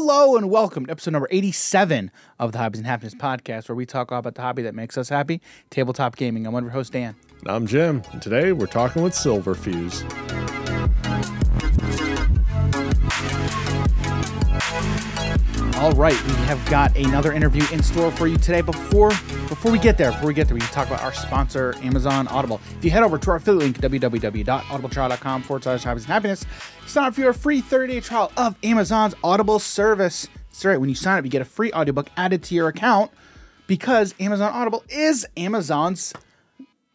Hello and welcome to episode number 87 of the Hobbies and Happiness podcast, where we talk all about the hobby that makes us happy, tabletop gaming. I'm one of your hosts, Dan. I'm Jim, and today we're talking with Silverfuse. All right, we have got another interview in store for you today. Before we get there, we can talk about our sponsor, Amazon Audible. If you head over to our affiliate link, www.audibletrial.com/hobbiesandhappiness, sign up for your free 30-day trial of Amazon's Audible service. That's right, when you sign up, you get a free audiobook added to your account because Amazon Audible is Amazon's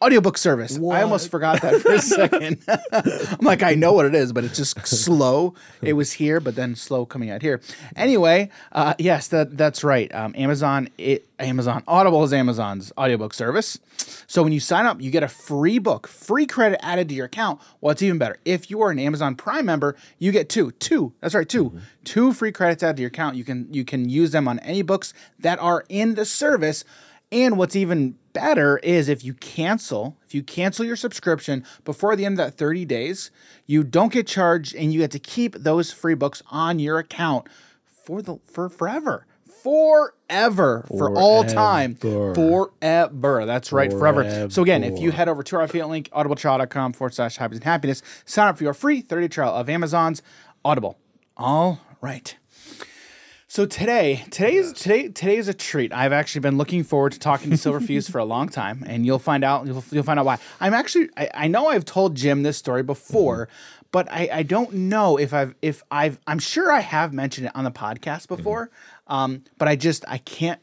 audiobook service. What? I almost forgot that for a second. I'm like, I know what it is, but it's just slow. It was here, but then slow coming out here. Anyway, yes, that's right. Amazon Audible is Amazon's audiobook service. So when you sign up, you get a free book, free credit added to your account. Well, it's even better. If you are an Amazon Prime member, you get two free credits added to your account. You can use them on any books that are in the service. And what's even better is if you cancel your subscription before the end of that 30 days, you don't get charged and you get to keep those free books on your account forever. All time. Forever. That's right, forever. So again, if you head over to our affiliate link, audibletrial.com/hobbiesandhappiness, sign up for your free 30-day trial of Amazon's Audible. All right. So today is a treat. I've actually been looking forward to talking to Silverfuse for a long time, and you'll find out why. I know I've told Jim this story before, mm-hmm. but I don't know if I've I'm sure I have mentioned it on the podcast before, mm-hmm. But I can't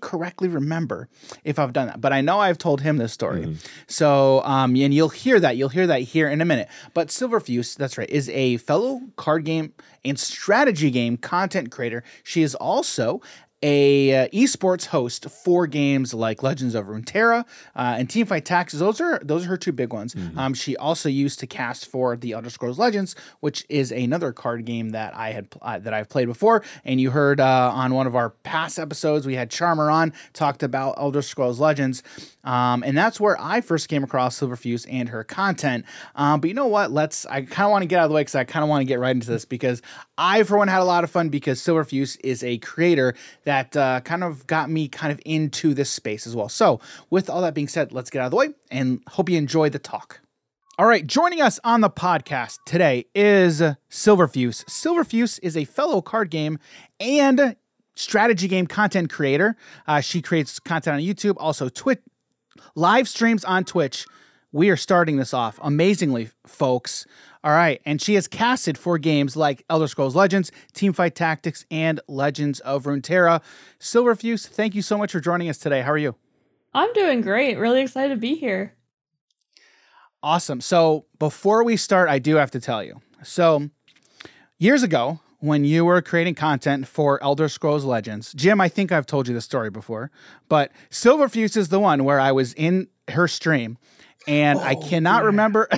correctly remember if I've done that. But I know I've told him this story. Mm-hmm. So and you'll hear that here in a minute. But Silverfuse, that's right, is a fellow card game and strategy game content creator. She is also a esports host for games like Legends of Runeterra and Teamfight Tactics. Those are her two big ones. Mm-hmm. She also used to cast for the Elder Scrolls Legends, which is another card game that I've played before. And you heard on one of our past episodes, we had Charm3r on, talked about Elder Scrolls Legends. And that's where I first came across Silverfuse and her content. But you know what? I kind of want to get out of the way because I kind of want to get right into this because I, for one, had a lot of fun because Silverfuse is a creator that kind of got me kind of into this space as well. So with all that being said, let's get out of the way and hope you enjoy the talk. All right, joining us on the podcast today is Silverfuse. Silverfuse is a fellow card game and strategy game content creator. She creates content on YouTube, also Twitch. Live streams on Twitch. We are starting this off amazingly, folks. All right. And she has casted for games like Elder Scrolls Legends, Teamfight Tactics, and Legends of Runeterra. Silverfuse, thank you so much for joining us today. How are you? I'm doing great. Really excited to be here. Awesome. So before we start, I do have to tell you. So years ago, when you were creating content for Elder Scrolls Legends. Jim, I think I've told you this story before, but Silverfuse is the one where I was in her stream and I cannot remember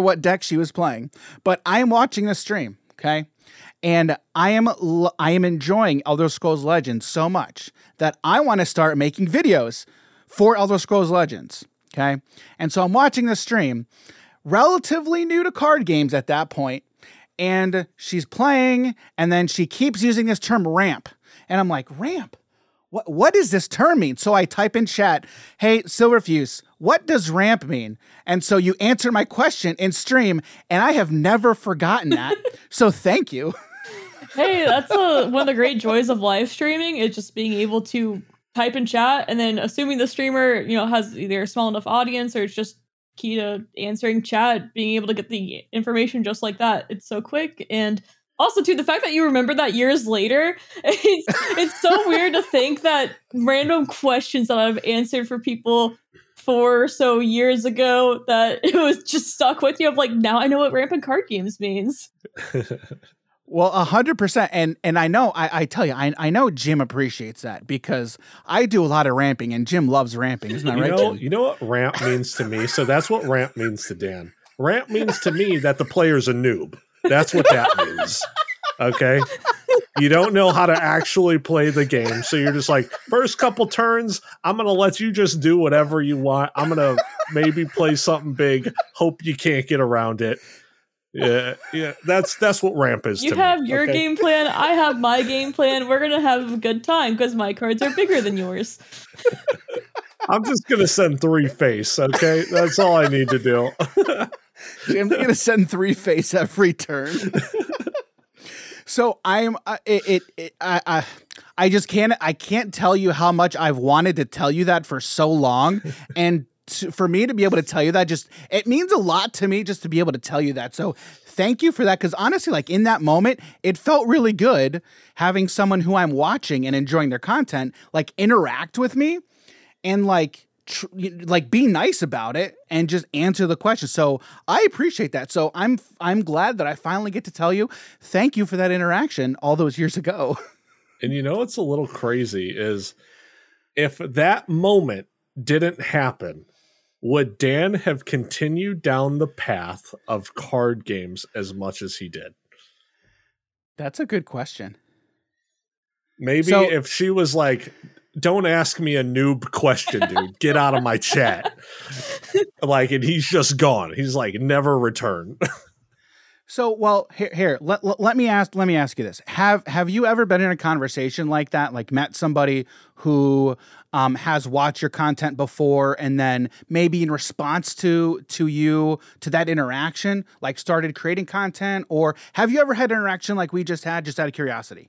what deck she was playing, but I am watching the stream, okay? And I am enjoying Elder Scrolls Legends so much that I want to start making videos for Elder Scrolls Legends, okay? And so I'm watching the stream, relatively new to card games at that point, and she's playing, and then she keeps using this term ramp. And I'm like, ramp? What does this term mean? So I type in chat, hey, Silverfuse, what does ramp mean? And so you answer my question in stream, and I have never forgotten that. So thank you. Hey, that's one of the great joys of live streaming is just being able to type in chat, and then assuming the streamer, has either a small enough audience or it's just key to answering chat, being able to get the information just like that. It's so quick. And also, too, the fact that you remember that years later, it's so weird to think that random questions that I've answered for people 4 or so years ago, that it was just stuck with you. I'm like, now I know what rampant card games means. Well, 100%. And I know, I tell you, I know Jim appreciates that because I do a lot of ramping and Jim loves ramping. Isn't that right, Jim? You know what ramp means to me? So that's what ramp means to Dan. Ramp means to me that the player's a noob. That's what that means. Okay? You don't know how to actually play the game. So you're just like, first couple turns, I'm going to let you just do whatever you want. I'm going to maybe play something big. Hope you can't get around it. Yeah. That's what ramp is. You have your game plan. I have my game plan. We're gonna have a good time because my cards are bigger than yours. I'm just gonna send 3 face. Okay, that's all I need to do. Jim's gonna send 3 face every turn. So I can't tell you how much I've wanted to tell you that for so long, and for me to be able to tell you that, just, it means a lot to me just to be able to tell you that. So thank you for that, because honestly, like, in that moment, it felt really good having someone who I'm watching and enjoying their content like interact with me and like be nice about it and just answer the question. So I appreciate that. So I'm glad that I finally get to tell you thank you for that interaction all those years ago. And you know what's a little crazy is, if that moment didn't happen, would Dan have continued down the path of card games as much as he did? That's a good question. Maybe so, if she was like, don't ask me a noob question, dude. Get out of my chat. Like, and he's just gone. He's like, never return. So, well, here, let me ask you this. Have you ever been in a conversation like that? Like, met somebody who has watched your content before, and then maybe in response to that interaction, like, started creating content? Or have you ever had an interaction like we just had, just out of curiosity?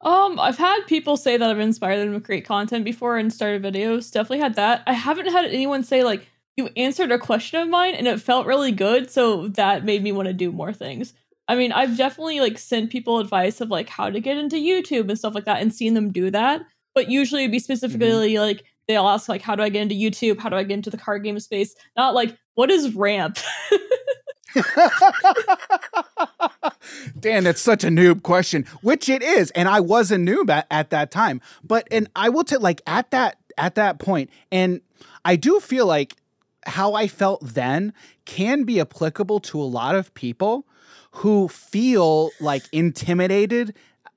I've had people say that I've inspired them to create content before and started videos. Definitely had that. I haven't had anyone say, like, you answered a question of mine and it felt really good, so that made me want to do more things. I mean, I've definitely, like, sent people advice of, like, how to get into YouTube and stuff like that and seen them do that. But usually it'd be specifically, mm-hmm. like, they'll ask, like, how do I get into YouTube? How do I get into the card game space? Not, like, what is ramp? Dan, that's such a noob question, which it is, and I was a noob at that time. But, and I will tell, like, at that point, and I do feel like how I felt then can be applicable to a lot of people who feel, like, intimidated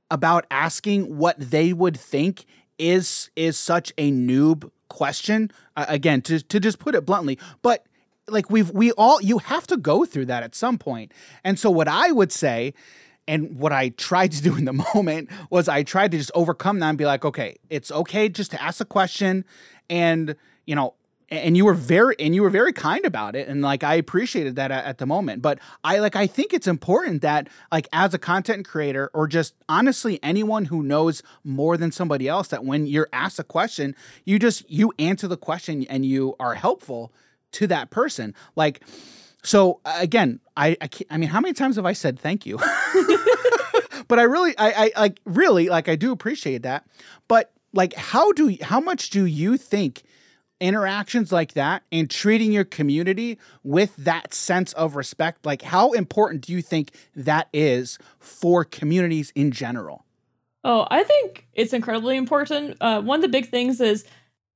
about asking what they would think is such a noob question. Again, to just put it bluntly, but. Like, you have to go through that at some point. And so what I would say, and what I tried to do in the moment, was I tried to just overcome that and be like, okay, it's okay just to ask a question. And, you know, and you were very kind about it. And, like, I appreciated that at the moment, but I think it's important that, like, as a content creator, or just honestly, anyone who knows more than somebody else, that when you're asked a question, you answer the question and you are helpful to that person. Like, so again, I mean, how many times have I said thank you? But I really I do appreciate that. But, like, how much do you think interactions like that and treating your community with that sense of respect, like, how important do you think that is for communities in general? Oh, I think it's incredibly important. One of the big things is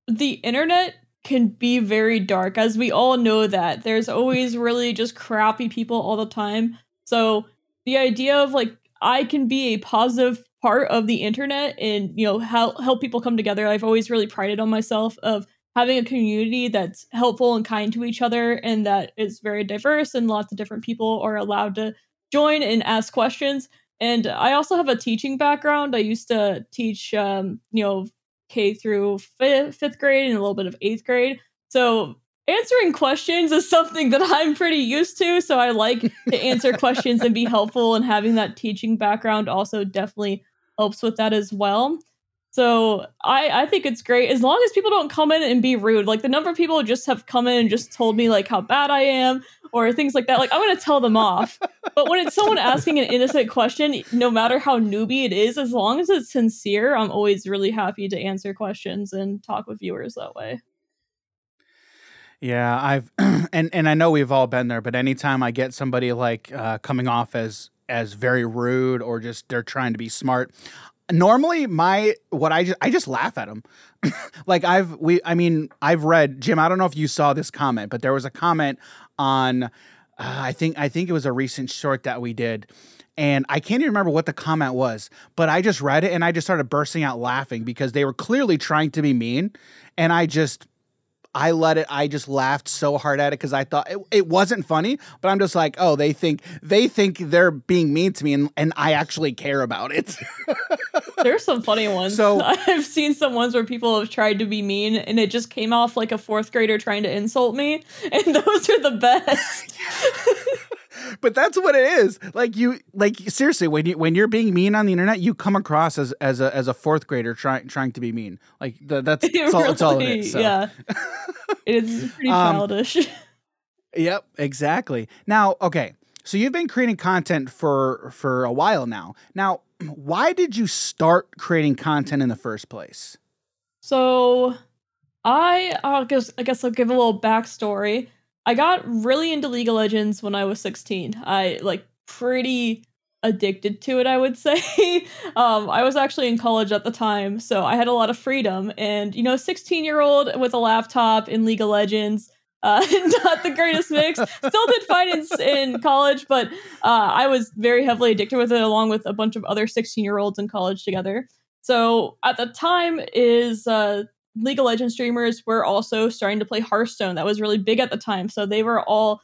the internet can be very dark, as we all know that there's always really just crappy people all the time. So the idea of, like, I can be a positive part of the internet and, you know, help people come together. I've always really prided on myself of having a community that's helpful and kind to each other, and that is very diverse, and lots of different people are allowed to join and ask questions. And I also have a teaching background. I used to teach, you know, K through fifth grade and a little bit of 8th grade. So answering questions is something that I'm pretty used to. So I like to answer questions and be helpful, and having that teaching background also definitely helps with that as well. So I think it's great, as long as people don't come in and be rude. Like, the number of people just have come in and just told me, like, how bad I am or things like that. Like, I'm going to tell them off. But when it's someone asking an innocent question, no matter how newbie it is, as long as it's sincere, I'm always really happy to answer questions and talk with viewers that way. Yeah, and I know we've all been there, but anytime I get somebody, like, coming off as very rude, or just they're trying to be smart, normally I just laugh at them. Like, I've read, Jim, I don't know if you saw this comment, but there was a comment on, I think it was a recent short that we did, and I can't even remember what the comment was, but I just read it and I just started bursting out laughing because they were clearly trying to be mean, and I just I let it, I just laughed so hard at it because I thought it wasn't funny, but I'm just like, oh, they think they're being mean to me and I actually care about it. There's some funny ones. So I've seen some ones where people have tried to be mean and it just came off like a fourth grader trying to insult me. And those are the best. But that's what it is. Like you, like seriously, when you're being mean on the internet, you come across as a fourth grader trying to be mean. Like that's all in it. So. Yeah, it's pretty childish. Yep, exactly. Now, okay, so you've been creating content for a while now. Now, why did you start creating content in the first place? So, I guess I'll give a little backstory. I got really into League of Legends when I was 16. I pretty addicted to it, I would say. I was actually in college at the time, so I had a lot of freedom. And, 16-year-old with a laptop in League of Legends, not the greatest mix. Still did fine in college, but I was very heavily addicted with it along with a bunch of other 16-year-olds in college together. So at the time is... League of Legends streamers were also starting to play Hearthstone. That was really big at the time. So they were all,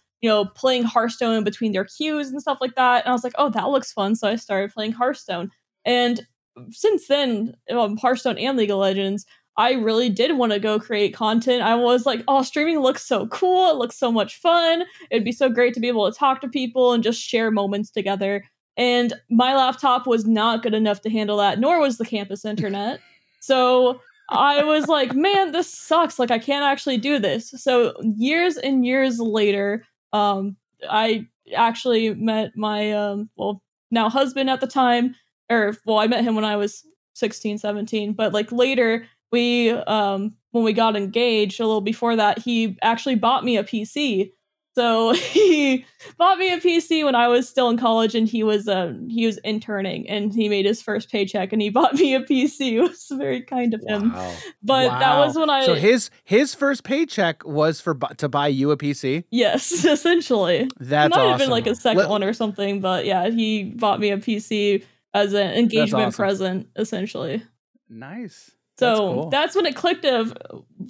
playing Hearthstone between their queues and stuff like that. And I was like, oh, that looks fun. So I started playing Hearthstone. And since then, Hearthstone and League of Legends, I really did want to go create content. I was like, oh, streaming looks so cool. It looks so much fun. It'd be so great to be able to talk to people and just share moments together. And my laptop was not good enough to handle that, nor was the campus internet. So... I was like, man, this sucks. I can't actually do this. So years and years later, I actually met my, now husband at the time, I met him when I was 16, 17, but later we, when we got engaged a little before that, he actually bought me a PC. So he bought me a PC when I was still in college and he was interning and he made his first paycheck and he bought me a PC. It was very kind of him. Wow. But that was when I... So his first paycheck was to buy you a PC? Yes, essentially. That's awesome. It might have been a second one or something, but yeah, he bought me a PC as an engagement present, essentially. Nice. So that's when it clicked of,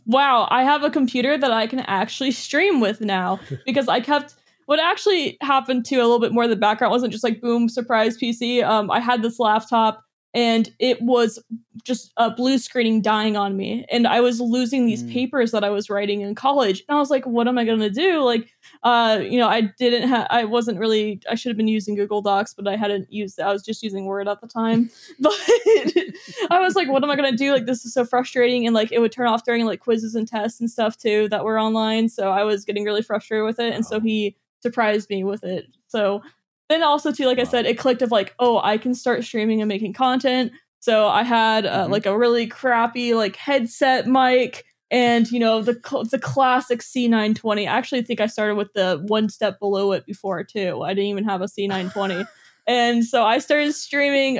wow, I have a computer that I can actually stream with now because I kept what actually happened to a little bit more of the background wasn't just boom, surprise PC. I had this laptop and it was just a blue screening dying on me. And I was losing these papers that I was writing in college. And I was like, what am I going to do? I should have been using Google Docs, but I hadn't used it. I was just using Word at the time. But I was like, what am I going to do? This is so frustrating. And it would turn off during quizzes and tests and stuff too that were online. So I was getting really frustrated with it. And so he surprised me with it. So then also too, I said, it clicked of I can start streaming and making content. So I had a really crappy headset mic and the classic C920. I actually think I started with the one step below it before too. I didn't even have a C920, and so I started streaming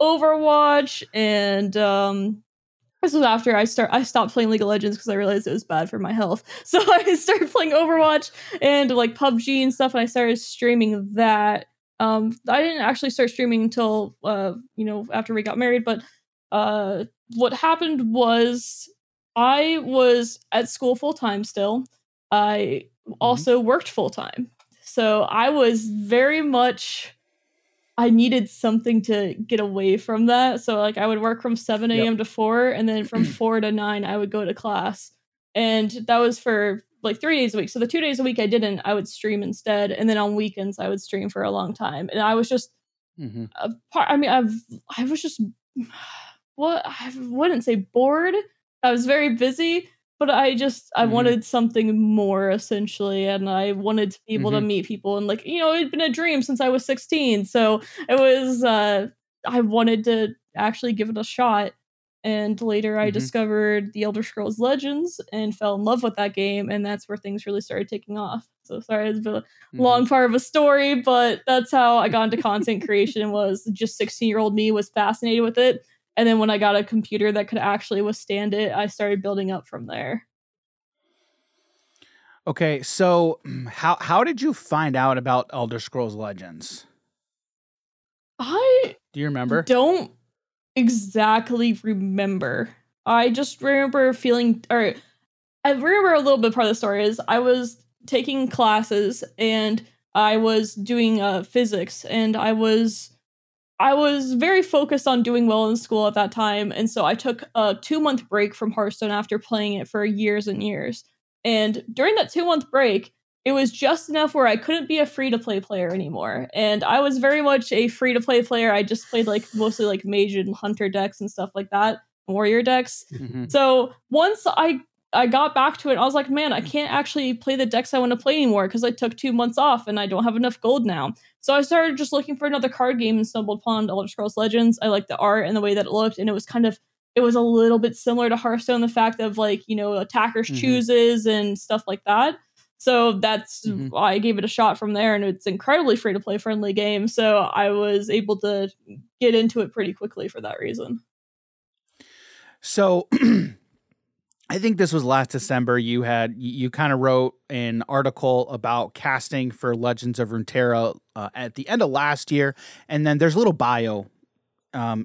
Overwatch. And this was after I stopped playing League of Legends because I realized it was bad for my health. So I started playing Overwatch and PUBG and stuff, and I started streaming that. I didn't actually start streaming until, after we got married. But what happened was I was at school full time still. I also worked full time. So I was very much, I needed something to get away from that. So I would work from 7 a.m. to 4, and then from 4 to 9, I would go to class. And that was for 3 days a week. So the 2 days a week I didn't, I would stream instead. And then on weekends I would stream for a long time. And I was just, I wouldn't say bored. I was very busy, but I wanted something more essentially. And I wanted to be able to meet people. And it'd been a dream since I was 16. So it was, I wanted to actually give it a shot. And later I discovered the Elder Scrolls Legends and fell in love with that game. And that's where things really started taking off. So sorry, it's been a long part of a story, but that's how I got into content creation. Was just 16-year-old me was fascinated with it. And then when I got a computer that could actually withstand it, I started building up from there. Okay, so how did you find out about Elder Scrolls Legends? Do you remember? Don't exactly remember. I just remember feeling, or I remember a little bit part of the story is I was taking classes and I was doing physics, and I was very focused on doing well in school at that time. And so I took a 2-month break from Hearthstone after playing it for years and years. And during that 2-month break, it was just enough where I couldn't be a free-to-play player anymore. And I was very much a free-to-play player. I just played mostly mage and hunter decks and stuff like that, warrior decks. Mm-hmm. So once I got back to it, I was like, man, I can't actually play the decks I want to play anymore because I took 2 months off and I don't have enough gold now. So I started just looking for another card game and stumbled upon Elder Scrolls Legends. I liked the art and the way that it looked, and it was a little bit similar to Hearthstone, the fact of attackers mm-hmm. chooses and stuff like that. So that's mm-hmm. why I gave it a shot from there, and it's an incredibly free-to-play friendly game. So I was able to get into it pretty quickly for that reason. So I think this was last December. You kind of wrote an article about casting for Legends of Runeterra at the end of last year. And then there's a little bio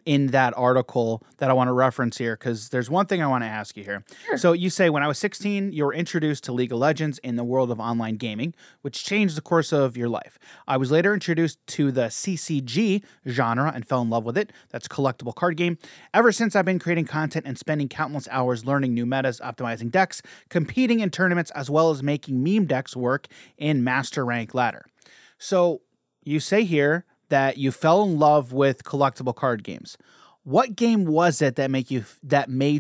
in that article that I want to reference here, because there's one thing I want to ask you here. Sure. So you say, when I was 16, you were introduced to League of Legends in the world of online gaming, which changed the course of your life. I was later introduced to the CCG genre and fell in love with it. That's collectible card game. Ever since, I've been creating content and spending countless hours learning new metas, optimizing decks, competing in tournaments, as well as making meme decks work in Master Rank Ladder. So you say here that you fell in love with collectible card games. What game was it that made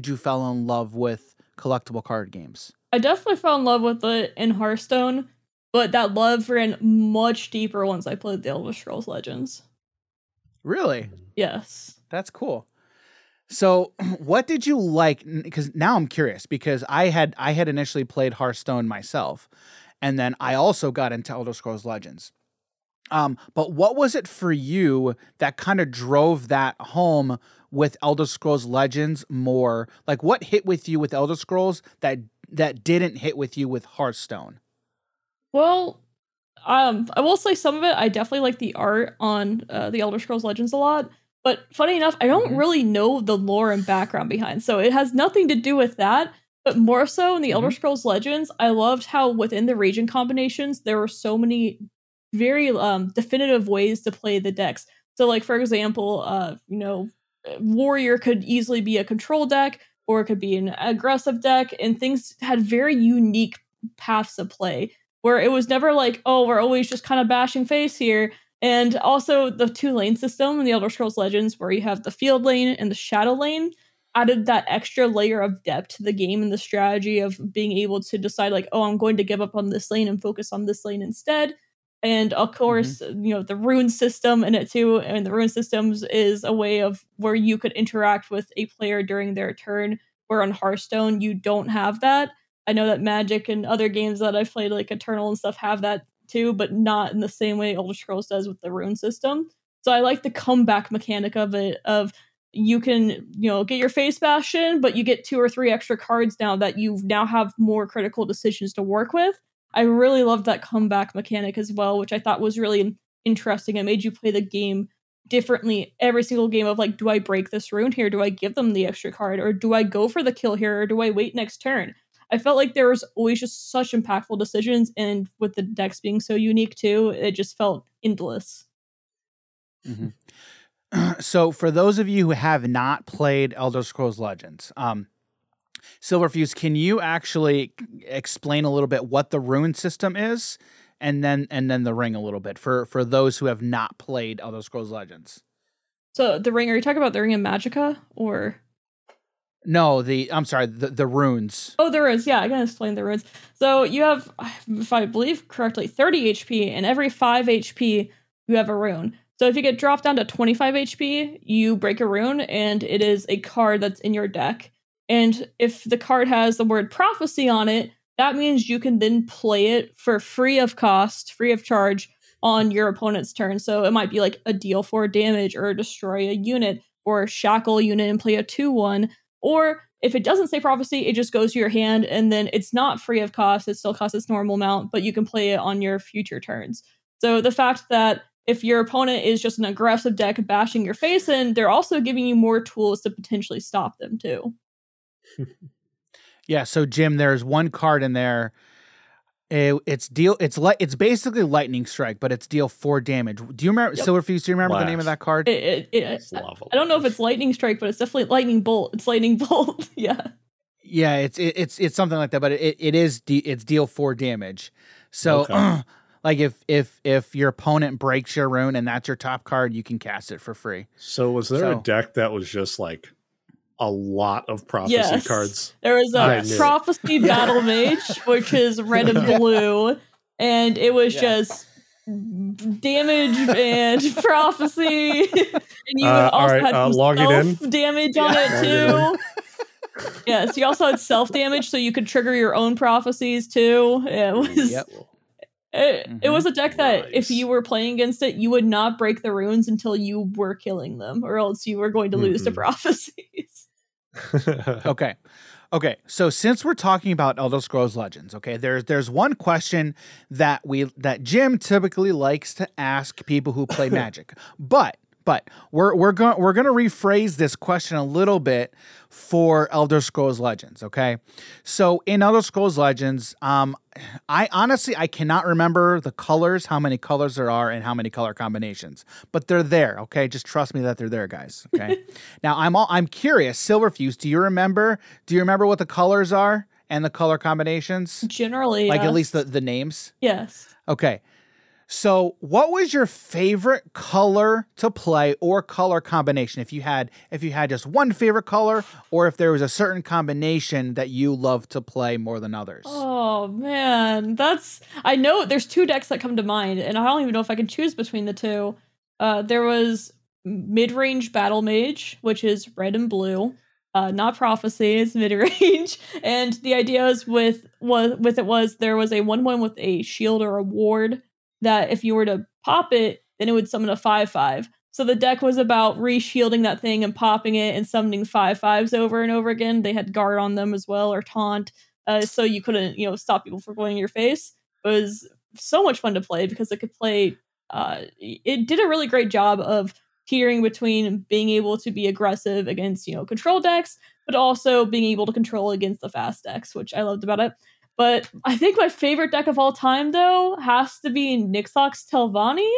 you fell in love with collectible card games? I definitely fell in love with it in Hearthstone, but that love ran much deeper once I played the Elder Scrolls Legends. Really? Yes. That's cool. So what did you like? Because now I'm curious, because I had initially played Hearthstone myself, and then I also got into Elder Scrolls Legends. But what was it for you that kind of drove that home with Elder Scrolls Legends more? Like, what hit with you with Elder Scrolls that didn't hit with you with Hearthstone? Well, I will say some of it, I definitely like the art on the Elder Scrolls Legends a lot. But funny enough, I don't really know the lore and background behind, so it has nothing to do with that. But more so in the Elder Scrolls Legends, I loved how within the region combinations, there were so many very definitive ways to play the decks. So for example, warrior could easily be a control deck, or it could be an aggressive deck, and things had very unique paths of play, where it was never we're always just kind of bashing face here. And also the 2-lane system in the Elder Scrolls Legends, where you have the field lane and the shadow lane, added that extra layer of depth to the game and the strategy of being able to decide I'm going to give up on this lane and focus on this lane instead. And of course, the rune system in it too. And the rune systems is a way of where you could interact with a player during their turn, where on Hearthstone, you don't have that. I know that Magic and other games that I've played, like Eternal and stuff, have that too, but not in the same way Elder Scrolls does with the rune system. So I like the comeback mechanic of it, of you can, get your face bashed in, but you get 2 or 3 extra cards now that you now have more critical decisions to work with. I really loved that comeback mechanic as well, which I thought was really interesting. It made you play the game differently every single game of do I break this rune here? Do I give them the extra card? Or do I go for the kill here? Or do I wait next turn? I felt like there was always just such impactful decisions, and with the decks being so unique too, it just felt endless. Mm-hmm. So for those of you who have not played Elder Scrolls Legends, Silverfuse, can you actually explain a little bit what the rune system is, and then the ring a little bit for those who have not played Elder Scrolls Legends? So the ring, are you talking about the Ring of Magicka, or? No, the runes. Oh, the runes. Yeah, I can explain the runes. So you have, if I believe correctly, 30 HP, and every 5 HP you have a rune. So if you get dropped down to 25 HP, you break a rune, and it is a card that's in your deck. And if the card has the word prophecy on it, that means you can then play it for free of cost, free of charge on your opponent's turn. So it might be a deal 4 damage, or destroy a unit, or shackle a unit and play a 2/1. Or if it doesn't say prophecy, it just goes to your hand, and then it's not free of cost. It still costs its normal amount, but you can play it on your future turns. So the fact that if your opponent is just an aggressive deck bashing your face in, they're also giving you more tools to potentially stop them too. Yeah, so Jim, there's one card in there. It's basically Lightning Strike, but it's deal 4 damage. Do you remember Silverfuse? Do you remember the name of that card? I don't know if it's Lightning Strike, but it's definitely Lightning Bolt. It's Lightning Bolt. Yeah. Yeah, it's something like that, but it's deal 4 damage. So okay. Like if your opponent breaks your rune and that's your top card, you can cast it for free. So was there a deck that was just like a lot of prophecy cards? There was a prophecy battle mage, which is red and blue, and it was just damage and prophecy, and you also had self damage on it too. Yes, you also had self damage, so you could trigger your own prophecies too. It was it was a deck that if you were playing against it, you would not break the runes until you were killing them, or else you were going to lose to prophecies. Okay. So since we're talking about Elder Scrolls Legends, there's one question that Jim typically likes to ask people who play Magic, but we're going to rephrase this question a little bit for Elder Scrolls Legends, okay? So in Elder Scrolls Legends, I cannot remember the colors, how many colors there are and how many color combinations, but they're there, okay? Just trust me that they're there, guys, okay? Now, I'm curious, Silverfuse, do you remember what the colors are and the color combinations? Generally, at least the names? Yes. Okay. So what was your favorite color to play or color combination? If you had just one favorite color, or if there was a certain combination that you loved to play more than others? Oh, man. I know there's two decks that come to mind, and I don't even know if I can choose between the two. There was mid-range Battle Mage, which is red and blue. Not prophecies, mid-range. And the idea was there was a 1-1 with a shield or a ward, that if you were to pop it, then it would summon a 5/5. So the deck was about reshielding that thing and popping it and summoning 5/5s over and over again. They had guard on them as well, or taunt, so you couldn't stop people from going in your face. It was so much fun to play because it could play. It did a really great job of teetering between being able to be aggressive against control decks, but also being able to control against the fast decks, which I loved about it. But I think my favorite deck of all time, though, has to be Nix-Ox Telvanni,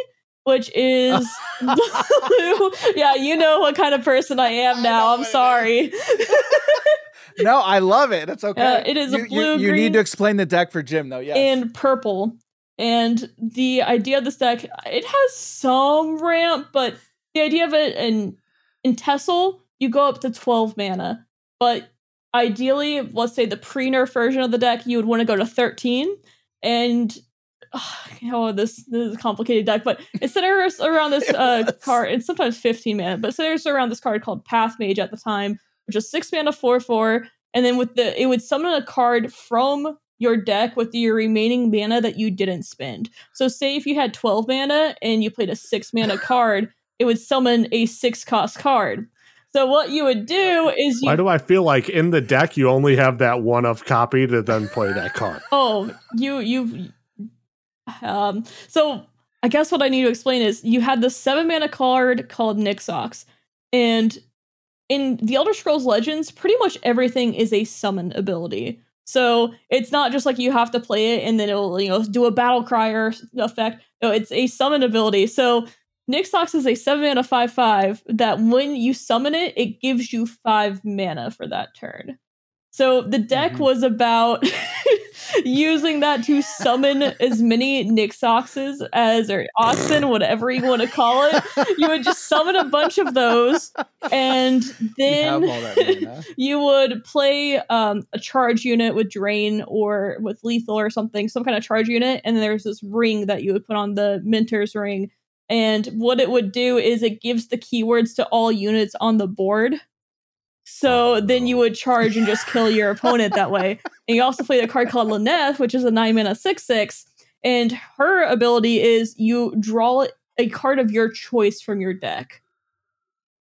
which is blue. Yeah, you know what kind of person I am now. I'm sorry. No, I love it. That's okay. It is a blue. You need to explain the deck for Jim, though. Yes. And purple. And the idea of this deck, it has some ramp, but the idea of it in Tessel, you go up to 12 mana, but ideally, let's say the pre-nerf version of the deck, you would want to go to 13. And this is a complicated deck, but it centers around this card, and sometimes 15 mana, but it centers around this card called Path Mage at the time, which is 6 mana 4/4, and then it would summon a card from your deck with your remaining mana that you didn't spend. So say if you had 12 mana and you played a 6 mana card, it would summon a 6 cost card. So what you would do is... Why do I feel like in the deck you only have that one-off copy to then play that card? Oh, you... So I guess what I need to explain is you had this 7-mana card called Nix-Ox. And in the Elder Scrolls Legends, pretty much everything is a summon ability. So it's not just like you have to play it and then it'll do a battle cry or effect. No, it's a summon ability. So... Nix-Ox is a 7-mana 5/5 that when you summon it, it gives you 5 mana for that turn. So the deck was about using that to summon as many Nix-Oxes or Oxen, whatever you want to call it. You would just summon a bunch of those, and then you would play a charge unit with Drain or with Lethal or something, some kind of charge unit, and then there's this ring that you would put on, the Mentor's Ring. And what it would do is it gives the keywords to all units on the board. So then you would charge and just kill your opponent that way. And you also play the card called Lyneth, which is a 9-mana 6/6. And her ability is you draw a card of your choice from your deck.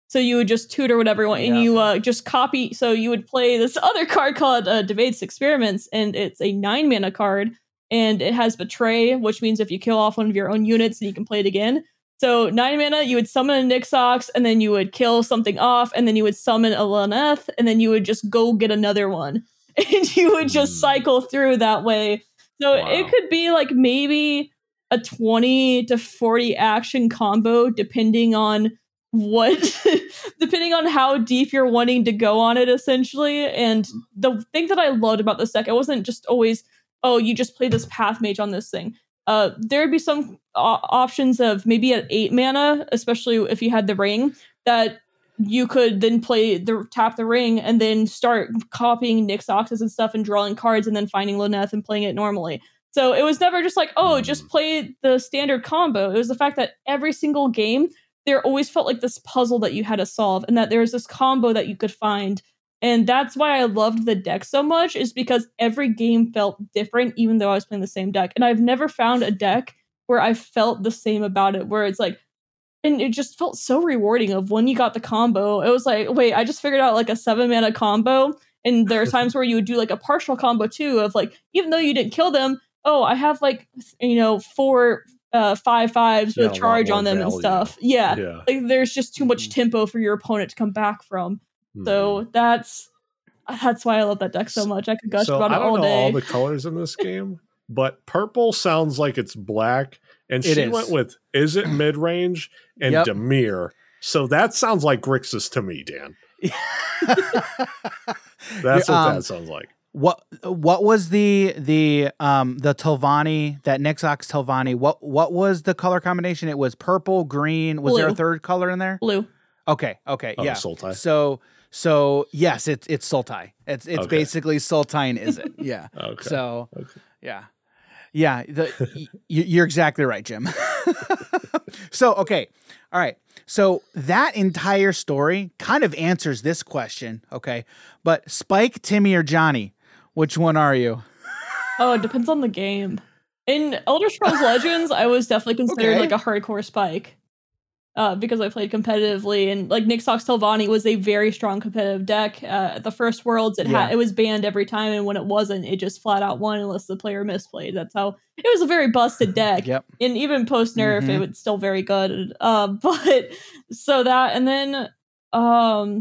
So you would just tutor whatever you want. And you just copy. So you would play this other card called Debates Experiments. And it's a 9-mana card. And it has Betray, which means if you kill off one of your own units, then you can play it again. So 9 mana, you would summon a Nix-Ox, and then you would kill something off, and then you would summon a Lyneth, and then you would just go get another one. and you would just cycle through that way. So it could be like maybe a 20 to 40 action combo, depending on how deep you're wanting to go on it, essentially. And the thing that I loved about this deck, it wasn't just always, oh, you just play this Path Mage on this thing. There'd be some options of maybe at 8 mana, especially if you had the ring, that you could then tap the ring and then start copying Nix-Oxes and stuff and drawing cards and then finding Lyneth and playing it normally. So it was never just like, oh, just play the standard combo. It was the fact that every single game, there always felt like this puzzle that you had to solve and that there was this combo that you could find. And that's why I loved the deck so much, is because every game felt different, even though I was playing the same deck. And I've never found a deck where I felt the same about it, where it's like, and it just felt so rewarding of when you got the combo. It was like, wait, I just figured out like a 7 mana combo. And there are times where you would do like a partial combo too, of like, even though you didn't kill them, oh, I have like, 4 5/5s with charge on them value. And stuff. Yeah. Like there's just too much tempo for your opponent to come back from. So that's why I love that deck so much. I could gush about it all day. I don't know all the colors in this game, but purple sounds like it's black. And she went with, is it mid-range? And Dimir. So that sounds like Grixis to me, Dan. That's what that sounds like. What was the Telvanni, that Nix-Ox Telvanni? What was the color combination? It was purple, green. Was there a third color in there? Blue. Okay, yeah. Sultai. So yes, it's Sultai. It's basically Sultai, is it? Yeah. Okay. So yeah. You're exactly right, Jim. So okay, all right. So that entire story kind of answers this question. Okay, but Spike, Timmy, or Johnny, which one are you? Oh, it depends on the game. In Elder Scrolls Legends, I was definitely considered like a hardcore Spike. Because I played competitively, and like Nix-Ox Telvanni was a very strong competitive deck. At the first Worlds, it was banned every time, and when it wasn't, it just flat out won unless the player misplayed. That's how it was, a very busted deck. Yep. And even post nerf, it was still very good. But so that, and then, I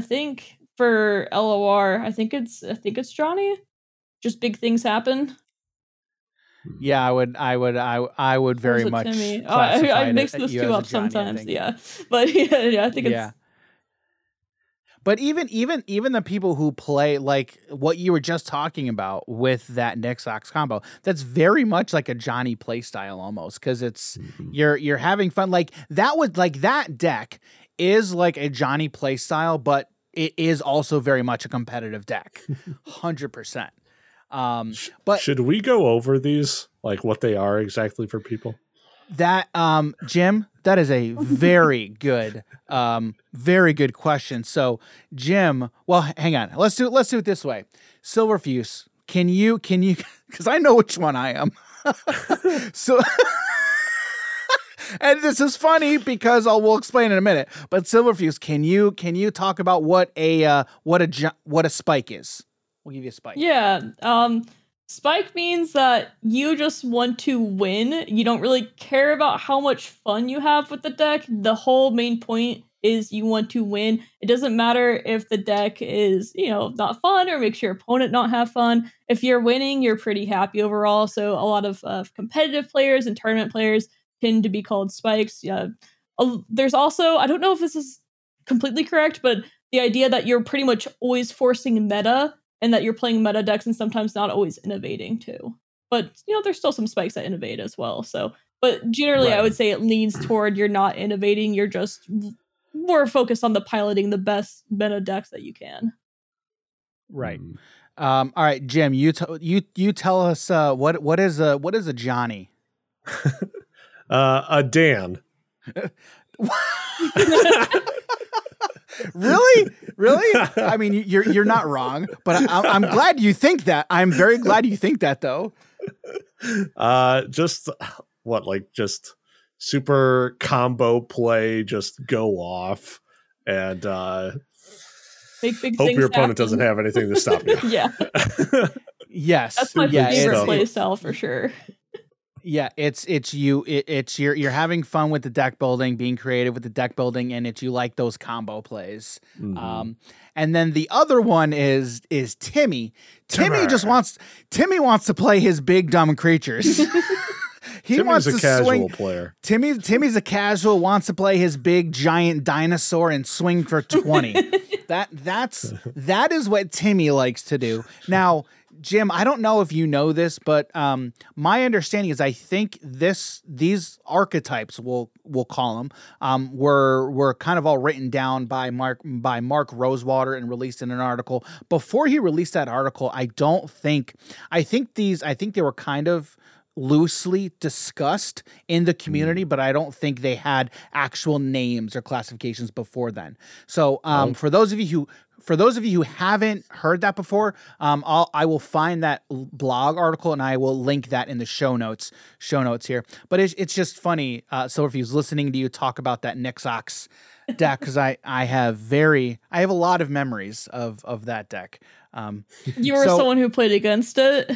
think for LOR, I think it's Johnny. Just big things happen. Yeah, I would very much. I mix those two up sometimes. Yeah, but I think it's. But even the people who play like what you were just talking about with that Nix-Ox combo, that's very much like a Johnny playstyle almost, because it's you're having fun. Like that would, like that deck is like a Johnny playstyle, but it is also very much a competitive deck, 100%. But should we go over these, like what they are exactly for people? That Jim, that is a very good question. So Jim, well, hang on. Let's do it this way. Silverfuse, can you because I know which one I am. So and this is funny because we'll explain in a minute. But Silverfuse, can you talk about what a spike is? We'll give you a spike. Yeah. Spike means that you just want to win. You don't really care about how much fun you have with the deck. The whole main point is you want to win. It doesn't matter if the deck is, not fun or makes your opponent not have fun. If you're winning, you're pretty happy overall. So a lot of competitive players and tournament players tend to be called spikes. Yeah. There's also, I don't know if this is completely correct, but the idea that you're pretty much always forcing meta, and that you're playing meta decks and sometimes not always innovating too. But, there's still some spikes that innovate as well. So, but generally, I would say it leans toward you're not innovating. You're just more focused on the piloting the best meta decks that you can. Right. All right, Jim, you tell us what is a Johnny? A Dan. Really? I mean, you're not wrong, but I'm glad you think that. I'm very glad you think that, though. Just super combo play, just go off and big hope your opponent doesn't have anything to stop you. Yeah. Yes. That's my favorite play style for sure. Yeah, it's you're having fun with the deck building, being creative with the deck building, and it's you like those combo plays. Mm-hmm. And then the other one is Timmy. Timmy wants to play his big dumb creatures. Timmy's a casual player. Timmy's a casual, wants to play his big giant dinosaur and swing for 20. That is what Timmy likes to do. Now, Jim, I don't know if you know this, but my understanding is I think these archetypes, we'll call them, were kind of all written down by Mark Rosewater and released in an article. Before he released that article, I think they were kind of loosely discussed in the community, but I don't think they had actual names or classifications before then. So for those of you who haven't heard that before, I will find that blog article and I will link that in the show notes here. But it's just funny, Silverfuse, listening to you talk about that Nix-Ox deck, because I have a lot of memories of that deck. You were someone who played against it.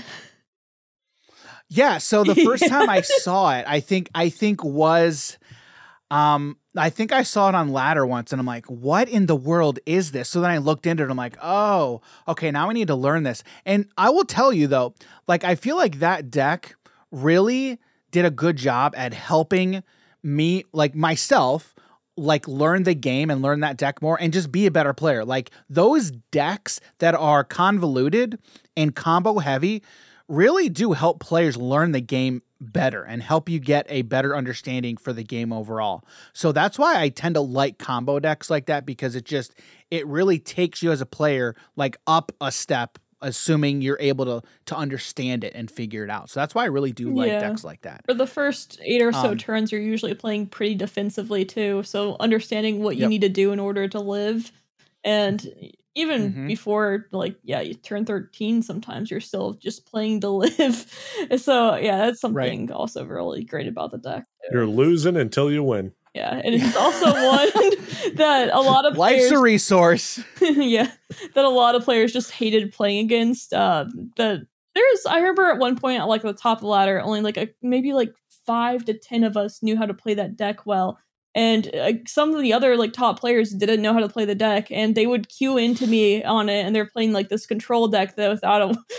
Yeah, so the first time I saw it, I think I saw it on Ladder once, and I'm like, what in the world is this? So then I looked into it, and I'm like, oh, okay, now I need to learn this. And I will tell you, though, like, I feel like that deck really did a good job at helping me, like, myself, like, learn the game and learn that deck more and just be a better player. Like, those decks that are convoluted and combo-heavy really do help players learn the game better and help you get a better understanding for the game overall. So that's why I tend to like combo decks like that, because it really takes you as a player like up a step, assuming you're able to understand it and figure it out. So that's why I really do like decks like that. For the first 8 or so turns, you're usually playing pretty defensively too. So understanding what you need to do in order to live, and even before, like, you turn 13, sometimes you're still just playing to live. So, that's something also really great about the deck. You're losing until you win. Yeah, and it's also one that a lot of players... Life's a resource. That a lot of players just hated playing against. I remember at one point, like, the top of the ladder, only, like, maybe 5 to 10 of us knew how to play that deck well. And some of the other like top players didn't know how to play the deck, and they would queue into me on it, and they're playing like this control deck that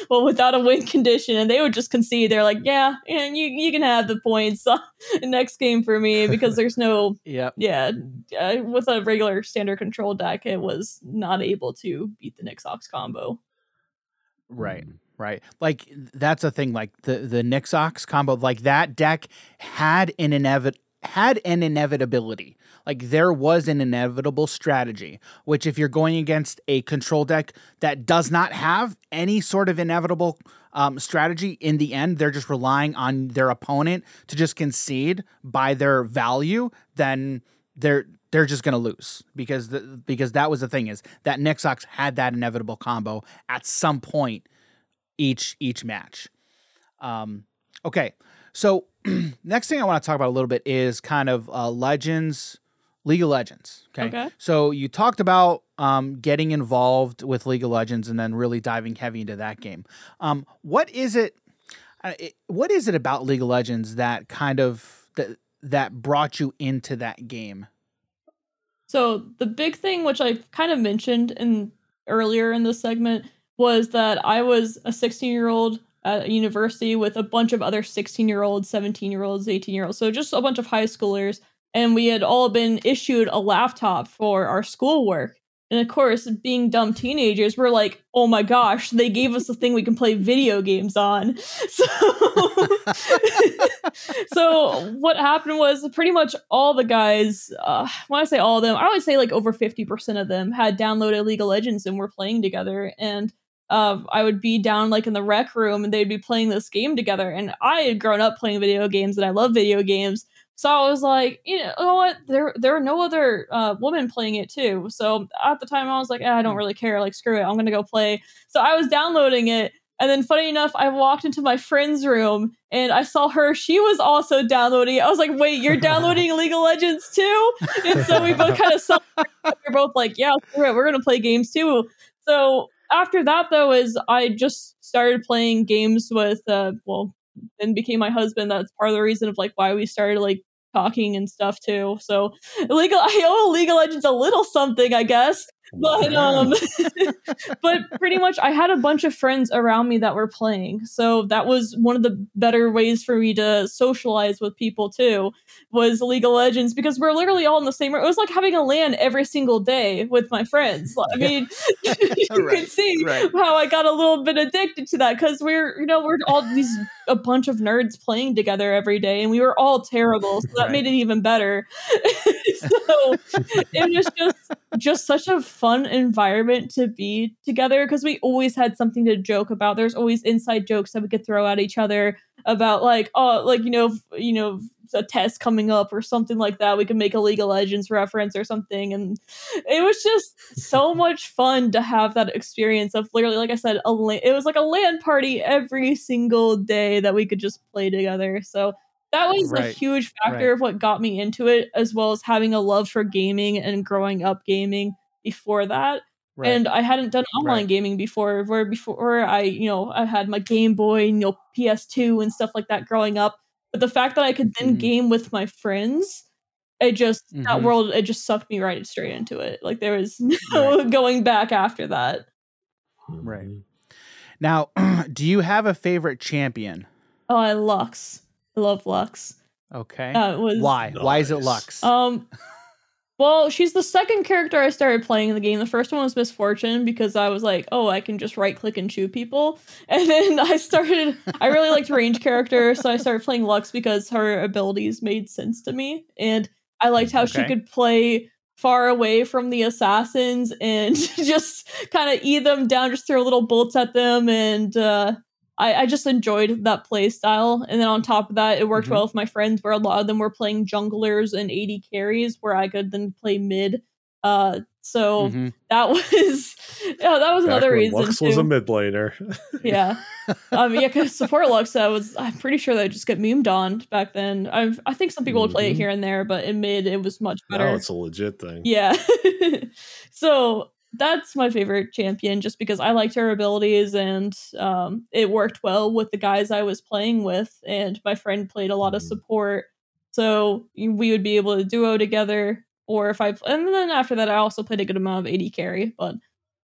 without a win condition, and they would just concede. They're like, and you can have the points next game for me, because there's no with a regular standard control deck, it was not able to beat the Nix-Ox combo. Right. Like, that's a thing. Like the Nix-Ox combo, like that deck had an inevitable. Had an inevitability. Like, there was an inevitable strategy, which if you're going against a control deck that does not have any sort of inevitable strategy in the end, they're just relying on their opponent to just concede by their value, then they're just going to lose, because that was the thing, is that Nix-Ox had that inevitable combo at some point each match. Okay. So next thing I want to talk about a little bit is kind of League of Legends. Okay. So you talked about getting involved with League of Legends and then really diving heavy into that game. What is it about League of Legends that kind of that brought you into that game? So the big thing, which I kind of mentioned earlier in this segment, was that I was a 16-year-old at university with a bunch of other 16-year-olds, 17-year-olds, 18-year-olds. So just a bunch of high schoolers. And we had all been issued a laptop for our schoolwork. And of course, being dumb teenagers, we're like, oh my gosh, they gave us a thing we can play video games on. So what happened was pretty much all the guys, when I say all of them, I would say like over 50% of them had downloaded League of Legends and were playing together. And I would be down like in the rec room, and they'd be playing this game together. And I had grown up playing video games, and I love video games. So I was like, what? There are no other women playing it too. So at the time I was like, I don't really care. Like, screw it. I'm going to go play. So I was downloading it. And then funny enough, I walked into my friend's room and I saw her. She was also downloading it. I was like, wait, you're downloading League of Legends too? And so we both kind of saw her. We're both like, yeah, screw it. We're going to play games too. So after that, though, is I just started playing games with, and became my husband, that's part of the reason of like why we started like talking and stuff too. So I owe League of Legends a little something, I guess. But but pretty much I had a bunch of friends around me that were playing, so that was one of the better ways for me to socialize with people too, was League of Legends, because we're literally all in the same room. It was like having a LAN every single day with my friends. I mean, you can see how I got a little bit addicted to that, because we're all these a bunch of nerds playing together every day, and we were all terrible, so that made it even better. So it was just such a fun environment to be together, because we always had something to joke about. There's always inside jokes that we could throw at each other about like, oh, like, you know, a test coming up or something like that. We could make a League of Legends reference or something. And it was just so much fun to have that experience of literally, like I said, it was like a LAN party every single day that we could just play together. So that was a huge factor of what got me into it, as well as having a love for gaming and growing up gaming before that. And I hadn't done online gaming before, where before I had my Game Boy and PS2 and stuff like that growing up. But the fact that I could then game with my friends, it just that world, it just sucked me right straight into it. Like there was no going back after that. Right. Now, do you have a favorite champion? Oh, Lux. I love Lux. Okay. Why? Nice. Why is it Lux? Well, she's the second character I started playing in the game. The first one was Miss Fortune, because I was like, oh, I can just right click and shoot people. And then I really liked range characters, so I started playing Lux because her abilities made sense to me. And I liked how she could play far away from the assassins and just kind of eat them down, just throw little bolts at them, and I just enjoyed that play style. And then on top of that, it worked well with my friends, where a lot of them were playing junglers and AD carries, where I could then play mid. So that was back another reason. Lux was a mid laner. Because support Lux, I'm pretty sure they just get memed on back then. I think some people would play it here and there, but in mid it was much better. Now it's a legit thing. Yeah. So that's my favorite champion, just because I liked her abilities, and it worked well with the guys I was playing with, and my friend played a lot of support, so we would be able to duo together, or and then after that I also played a good amount of AD carry, but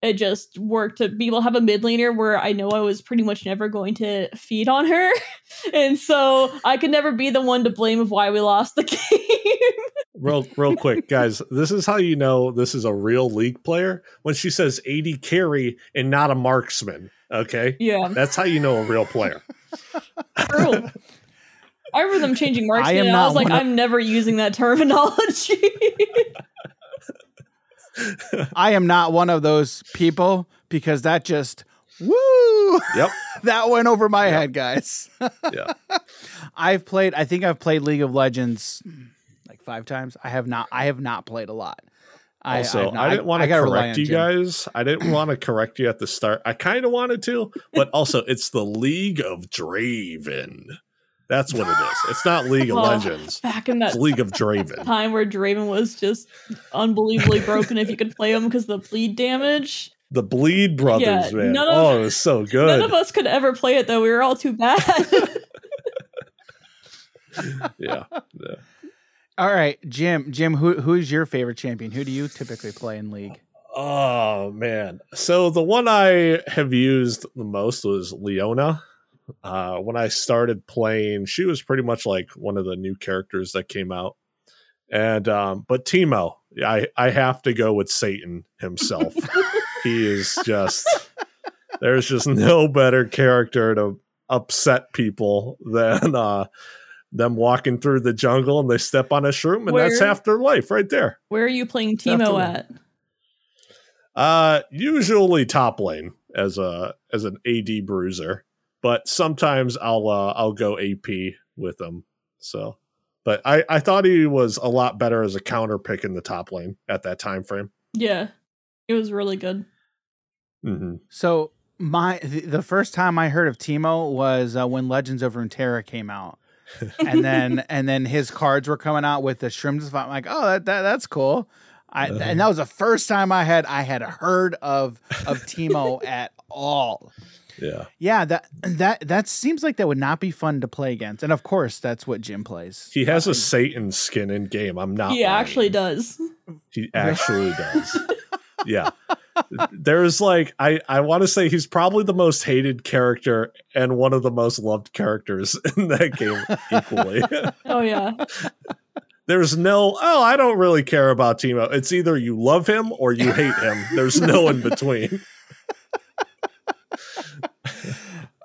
it just worked to be able to have a mid laner where I know I was pretty much never going to feed on her, and so I could never be the one to blame of why we lost the game. Real quick, guys, this is how you know this is a real League player, when she says AD carry and not a marksman. Okay? Yeah. That's how you know a real player. True. I remember them changing marksman, and I was like, I'm never using that terminology. I am not one of those people, because that just... Woo! Yep. That went over my head, guys. Yeah. I think I've played League of Legends like 5 times. I have not played a lot. I didn't want to correct you at the start. I kind of wanted to, but also it's the League of Draven. That's what it is. It's not League of Legends. Back in that League of Draven time where Draven was just unbelievably broken if you could play him, because the bleed damage. The Bleed Brothers, man. It was so good. None of us could ever play it, though. We were all too bad. Yeah. All right, Jim, who's your favorite champion? Who do you typically play in League? Oh, man. So the one I have used the most was Leona. When I started playing, she was pretty much like one of the new characters that came out. And but Teemo, I have to go with Satan himself. He is just, there's just no better character to upset people than them walking through the jungle and they step on a shroom, and that's half their life right there. Where are you playing Teemo at? Usually top lane as an AD bruiser, but sometimes I'll go AP with him. So, but I thought he was a lot better as a counter pick in the top lane at that time frame. Yeah, it was really good. Mm-hmm. So the first time I heard of Teemo was when Legends of Runeterra came out, and then his cards were coming out with the shrimps. I'm like, oh, that's cool. And that was the first time I had heard of Teemo at all. Yeah. Yeah, that seems like that would not be fun to play against. And of course, that's what Jim plays. He has a Satan skin in game. I'm not. He lying. Actually does. He actually does. Yeah. There's like, I want to say he's probably the most hated character and one of the most loved characters in that game equally. Oh, yeah. There's no, I don't really care about Teemo. It's either you love him or you hate him. There's no in between.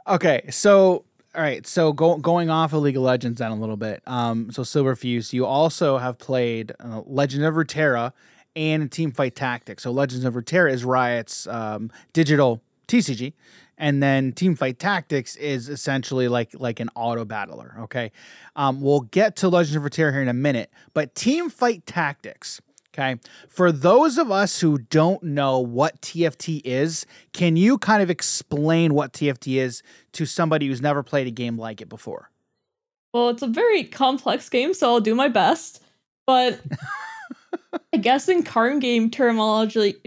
Okay, so, all right, so going off of League of Legends then a little bit. So Silverfuse, you also have played Legends of Runeterra and Teamfight Tactics. So Legends of Runeterra is Riot's digital TCG, and then Teamfight Tactics is essentially like an auto battler. Okay, we'll get to Legends of Runeterra here in a minute, but Teamfight Tactics. Okay, for those of us who don't know what TFT is, can you kind of explain what TFT is to somebody who's never played a game like it before? Well, it's a very complex game, so I'll do my best. But I guess in card game terminology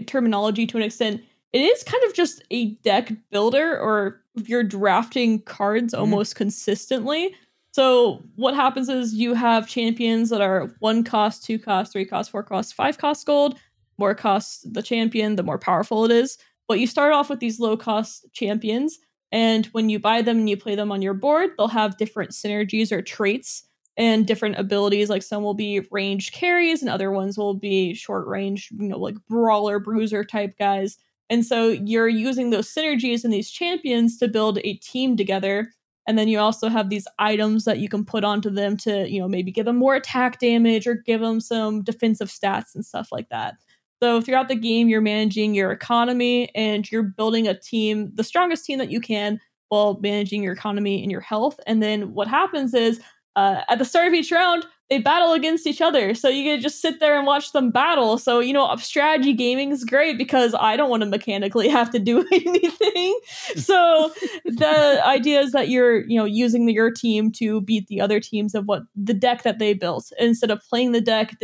to an extent, it is kind of just a deck builder, or you're drafting cards almost consistently. So what happens is you have champions that are 1 cost, 2 cost, 3 cost, 4 cost, 5 cost gold. More costs the champion, the more powerful it is. But you start off with these low cost champions, and when you buy them and you play them on your board, they'll have different synergies or traits and different abilities. Like some will be ranged carries and other ones will be short range, like brawler, bruiser type guys. And so you're using those synergies and these champions to build a team together. And then you also have these items that you can put onto them to, maybe give them more attack damage or give them some defensive stats and stuff like that. So throughout the game, you're managing your economy and you're building a team, the strongest team that you can, while managing your economy and your health. And then what happens is at the start of each round, they battle against each other. So you can just sit there and watch them battle. So, strategy gaming is great because I don't want to mechanically have to do anything. So the idea is that you're, using your team to beat the other teams of what the deck that they built. Instead of playing the deck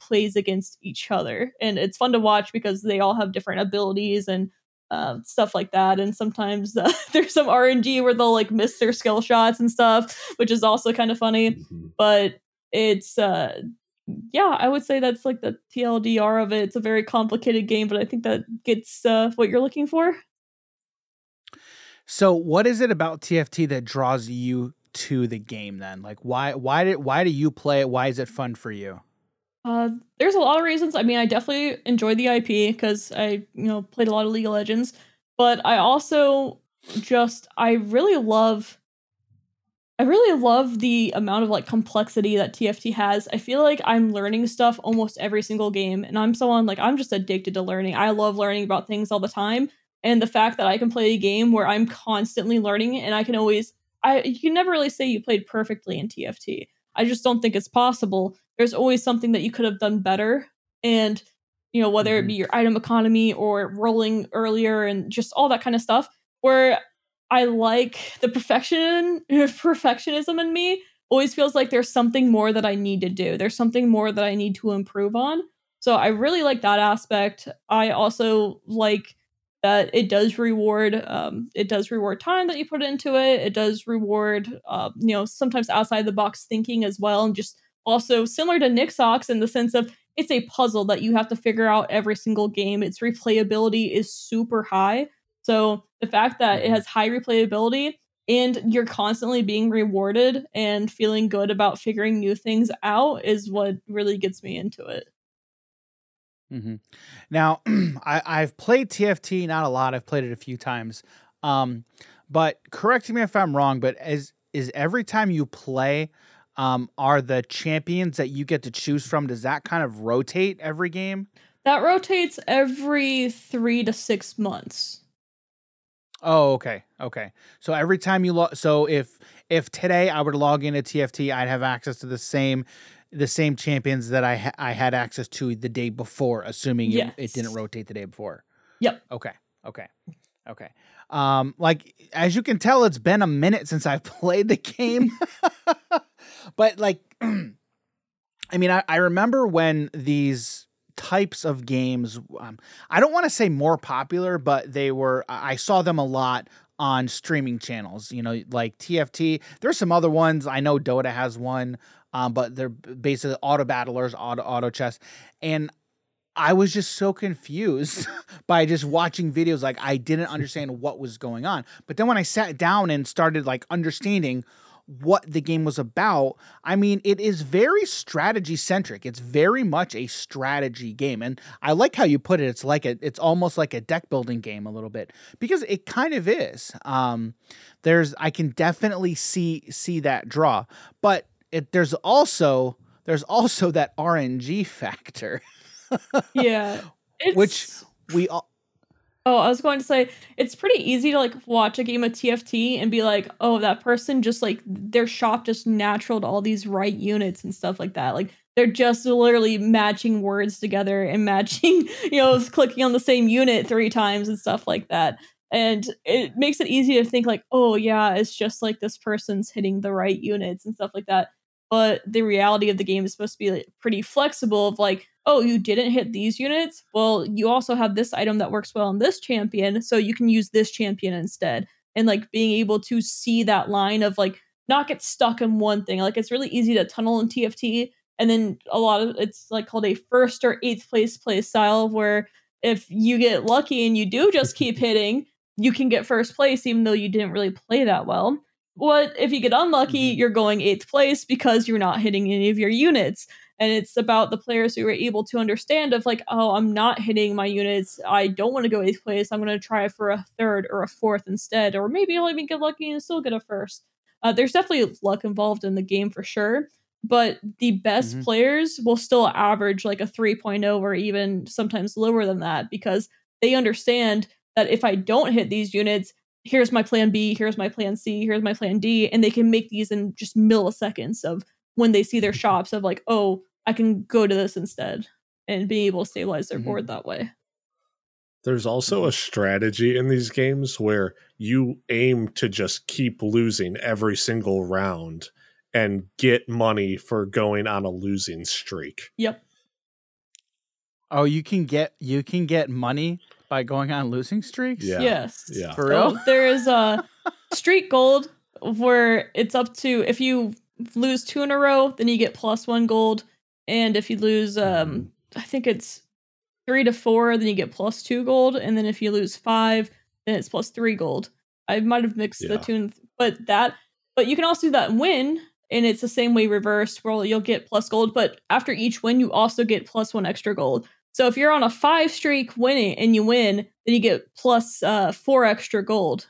plays against each other. And it's fun to watch because they all have different abilities and stuff like that. And sometimes there's some RNG where they'll miss their skill shots and stuff, which is also kind of funny. But it's I would say that's like the TLDR of it. It's a very complicated game, but I think that gets what you're looking for. So what is it about TFT that draws you to the game then? Like why do you play it? Why is it fun for you? There's a lot of reasons. I mean, I definitely enjoy the IP because I, played a lot of League of Legends, but I also I really love the amount of complexity that TFT has. I feel like I'm learning stuff almost every single game, and I'm someone I'm just addicted to learning. I love learning about things all the time, and the fact that I can play a game where I'm constantly learning and I can always, you can never really say you played perfectly in TFT. I just don't think it's possible. There's always something that you could have done better, and whether it be your item economy or rolling earlier and just all that kind of stuff. Where I like the perfectionism in me always feels like there's something more that I need to do. There's something more that I need to improve on. So I really like that aspect. I also like that it does reward time that you put into it. It does reward, sometimes outside the box thinking as well. And just also similar to Nix-Ox in the sense of it's a puzzle that you have to figure out every single game. Its replayability is super high. So the fact that it has high replayability and you're constantly being rewarded and feeling good about figuring new things out is what really gets me into it. Mm-hmm. Now, I've played TFT, not a lot. I've played it a few times. But correct me if I'm wrong, but is every time you play, are the champions that you get to choose from, does that kind of rotate every game? That rotates every 3 to 6 months. Oh, okay. So every time you if today I were to log into TFT, I'd have access to the same champions that I had access to the day before, assuming yes. it didn't rotate the day before. Yep. Okay. As you can tell, it's been a minute since I've played the game, but I mean, I remember when these types of games, I don't want to say more popular, but I saw them a lot on streaming channels, you know, like TFT. There's some other ones. I know Dota has one, but they're basically auto battlers, auto chess. And I was just so confused by just watching videos. Like, I didn't understand what was going on. But then when I sat down and started like understanding what the game was about, I mean, it is very strategy centric. It's very much a strategy game. And I like how you put it. It's like it's almost like a deck building game a little bit, because it kind of is. I can definitely see that draw, but there's also that RNG factor. Yeah. Which we all... Oh, I was going to say, it's pretty easy to, like, watch a game of TFT and be like, oh, that person just, like, their shop just naturaled all these right units and stuff like that. Like, they're just literally matching words together and matching, you know, clicking on the same unit 3 times and stuff like that. And it makes it easy to think, like, oh, yeah, it's just, like, this person's hitting the right units and stuff like that. But the reality of the game is supposed to be, like, pretty flexible of, like, oh, you didn't hit these units? Well, you also have this item that works well on this champion, so you can use this champion instead. And, like, being able to see that line of, like, not get stuck in one thing. Like, it's really easy to tunnel in TFT, and then a lot of it's, like, called a 1st or 8th place play style, where if you get lucky and you do just keep hitting, you can get 1st place, even though you didn't really play that well. But if you get unlucky, you're going 8th place because you're not hitting any of your units. And it's about the players who were able to understand of, like, oh, I'm not hitting my units. I don't want to go 8th place. I'm going to try for a 3rd or a 4th instead. Or maybe I'll even get lucky and still get a 1st. There's definitely luck involved in the game for sure. But the best players will still average like a 3.0 or even sometimes lower than that, because they understand that if I don't hit these units, here's my plan B, here's my plan C, here's my plan D. And they can make these in just milliseconds of when they see their shops of, like, oh, I can go to this instead, and be able to stabilize their board that way. There's also a strategy in these games where you aim to just keep losing every single round and get money for going on a losing streak. Yep. Oh, you can get money by going on losing streaks? Yeah. Yes. Yeah. For real? There is a streak gold where it's up to, if you lose 2 in a row, then you get +1 gold. And if you lose, I think it's 3 to 4, then you get +2 gold. And then if you lose 5, then it's +3 gold. I might have mixed the tune, but you can also do that and win. And it's the same way reversed, where you'll get +gold. But after each win, you also get +1 extra gold. So if you're on a 5 streak winning and you win, then you get +4 extra gold.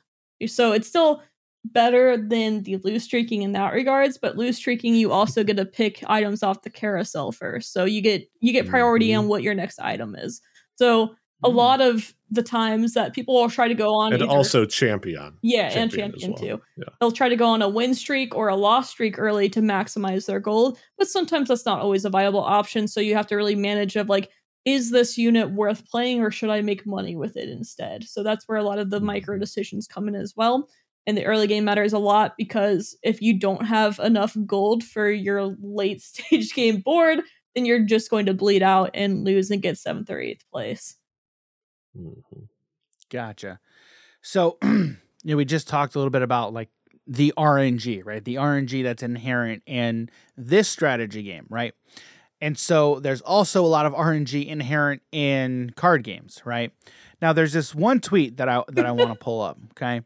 So it's still better than the loose streaking in that regards, but loose streaking, you also get to pick items off the carousel first, so you get priority on what your next item is. So a lot of the times that people will try to go on, and also champion too, they'll try to go on a win streak or a loss streak early to maximize their gold, but sometimes that's not always a viable option. So you have to really manage of, like, is this unit worth playing, or should I make money with it instead? So that's where a lot of the micro decisions come in as well. And the early game matters a lot, because if you don't have enough gold for your late stage game board, then you're just going to bleed out and lose and get 7th or 8th place. Gotcha. So, you know, we just talked a little bit about, like, the RNG, right? The RNG that's inherent in this strategy game, right? And so there's also a lot of RNG inherent in card games, right? Now, there's this one tweet that I want to pull up, okay?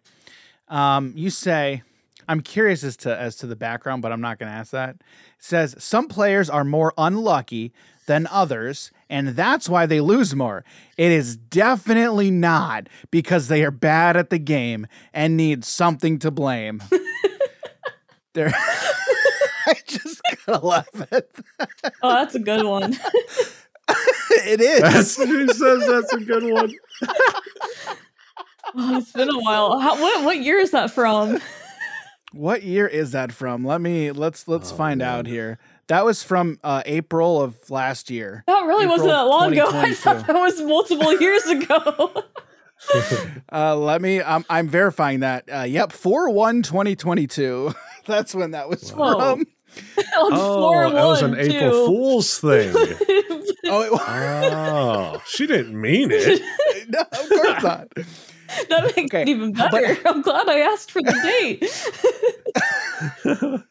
You say, I'm curious as to the background, but I'm not going to ask that. It says, some players are more unlucky than others, and that's why they lose more. It is definitely not because they are bad at the game and need something to blame. I just gotta laugh at that. Oh, that's a good one. It is. Who says that's a good one? Oh, it's been a while. What year is that from? What year is that from? Let's find out here. That was from April of last year. That really wasn't that long ago. I thought that was multiple years ago. I'm verifying that. Yep, 4/1/2022. That's when that was from. Oh, that was an April Fool's thing. Oh, she didn't mean it. No, of course not. That makes it even better. But, I'm glad I asked for the date.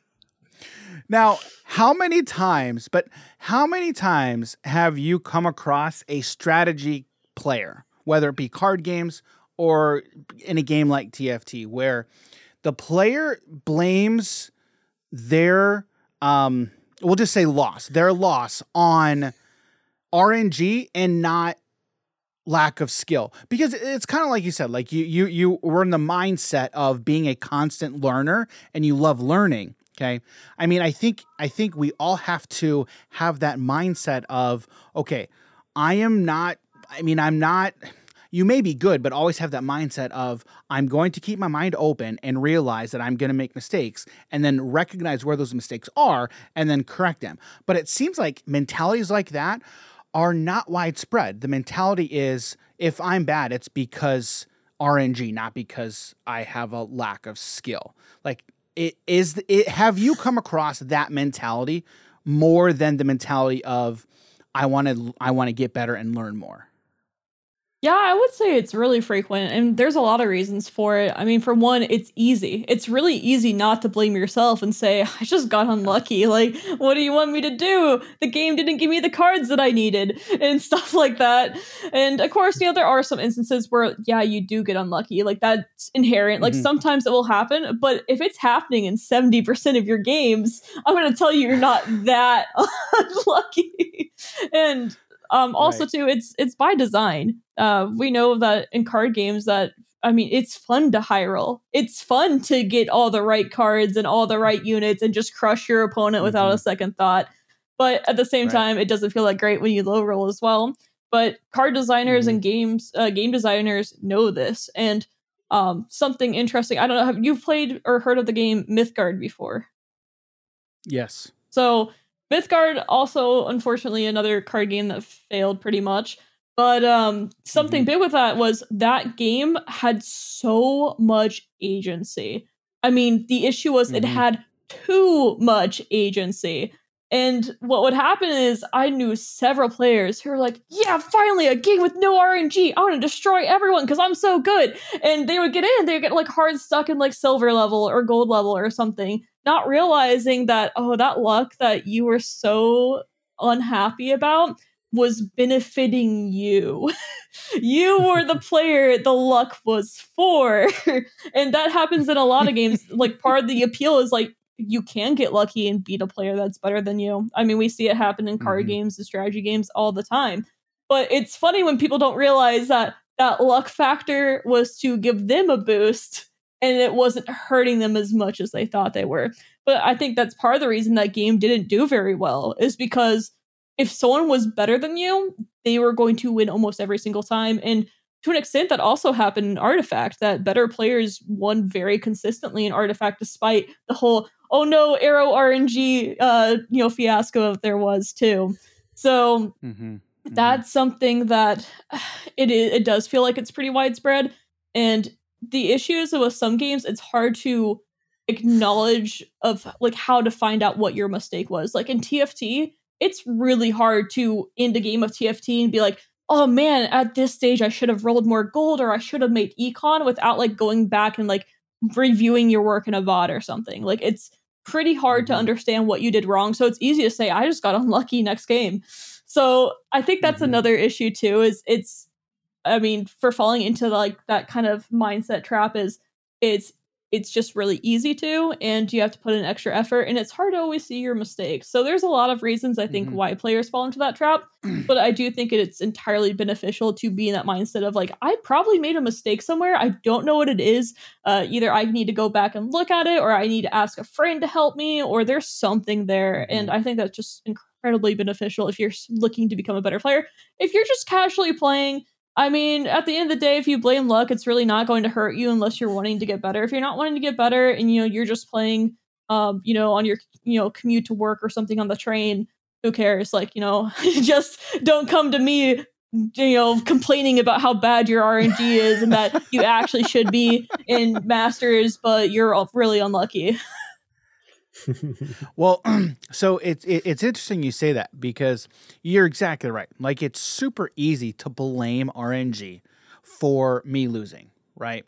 Now, how many times have you come across a strategy player, whether it be card games or in a game like TFT, where the player blames their, we'll just say their loss on RNG and not lack of skill? Because it's kind of like you said, like you were in the mindset of being a constant learner and you love learning. Okay. I mean, I think we all have to have that mindset of, okay, you may be good, but always have that mindset of, I'm going to keep my mind open and realize that I'm going to make mistakes and then recognize where those mistakes are and then correct them. But it seems like mentalities like that are not widespread. The mentality is, if I'm bad, it's because RNG, not because I have a lack of skill. Like, have you come across that mentality more than the mentality of I want to get better and learn more? Yeah, I would say it's really frequent, and there's a lot of reasons for it. I mean, for one, it's easy. It's really easy not to blame yourself and say, I just got unlucky. Like, what do you want me to do? The game didn't give me the cards that I needed and stuff like that. And of course, you know, there are some instances where, yeah, you do get unlucky. Like, that's inherent. Like, sometimes it will happen, but if it's happening in 70% of your games, I'm going to tell you, you're not that unlucky. And also, it's by design. We know that in card games that, I mean, it's fun to high roll. It's fun to get all the right cards and all the right units and just crush your opponent without a second thought. But at the same time, it doesn't feel like great when you low roll as well. But card designers and game designers know this. And something interesting, I don't know, have you played or heard of the game Mythgard before? Yes. So Mythgard, also, unfortunately, another card game that failed pretty much. But something big with that was that game had so much agency. I mean, the issue was it had too much agency. And what would happen is I knew several players who were like, yeah, finally a game with no RNG. I want to destroy everyone because I'm so good. And they would get in, they would get like hard stuck in like silver level or gold level or something, not realizing that, oh, that luck that you were so unhappy about was benefiting you. You were the player the luck was for. And that happens in a lot of games. Like, part of the appeal is like, you can get lucky and beat a player that's better than you. I mean, we see it happen in card games and strategy games all the time. But it's funny when people don't realize that that luck factor was to give them a boost and it wasn't hurting them as much as they thought they were. But I think that's part of the reason that game didn't do very well, is because if someone was better than you, they were going to win almost every single time. And to an extent, that also happened in Artifact, that better players won very consistently in Artifact, despite the whole, oh no, arrow RNG, fiasco that there was too. So that's something that it does feel like it's pretty widespread. And the issue is with some games, it's hard to acknowledge of like how to find out what your mistake was. Like in TFT, it's really hard to end a game of TFT and be like, oh man, at this stage, I should have rolled more gold or I should have made econ, without like going back and like reviewing your work in a VOD or something. Like, it's pretty hard to understand what you did wrong. So it's easy to say, I just got unlucky next game. So I think that's another issue too, is for falling into like that kind of mindset trap is it's just really easy to, and you have to put in extra effort, and it's hard to always see your mistakes. So there's a lot of reasons I think why players fall into that trap, but I do think it's entirely beneficial to be in that mindset of like, I probably made a mistake somewhere. I don't know what it is. Either I need to go back and look at it, or I need to ask a friend to help me, or there's something there. And I think that's just incredibly beneficial if you're looking to become a better player. If you're just casually playing, I mean, at the end of the day, if you blame luck, it's really not going to hurt you unless you're wanting to get better. If you're not wanting to get better and, you know, you're just playing, on your, commute to work or something on the train, who cares? Like, just don't come to me, complaining about how bad your RNG is and that you actually should be in Masters, but you're really unlucky. Well, so it's interesting you say that, because you're exactly right. Like, it's super easy to blame RNG for me losing. right?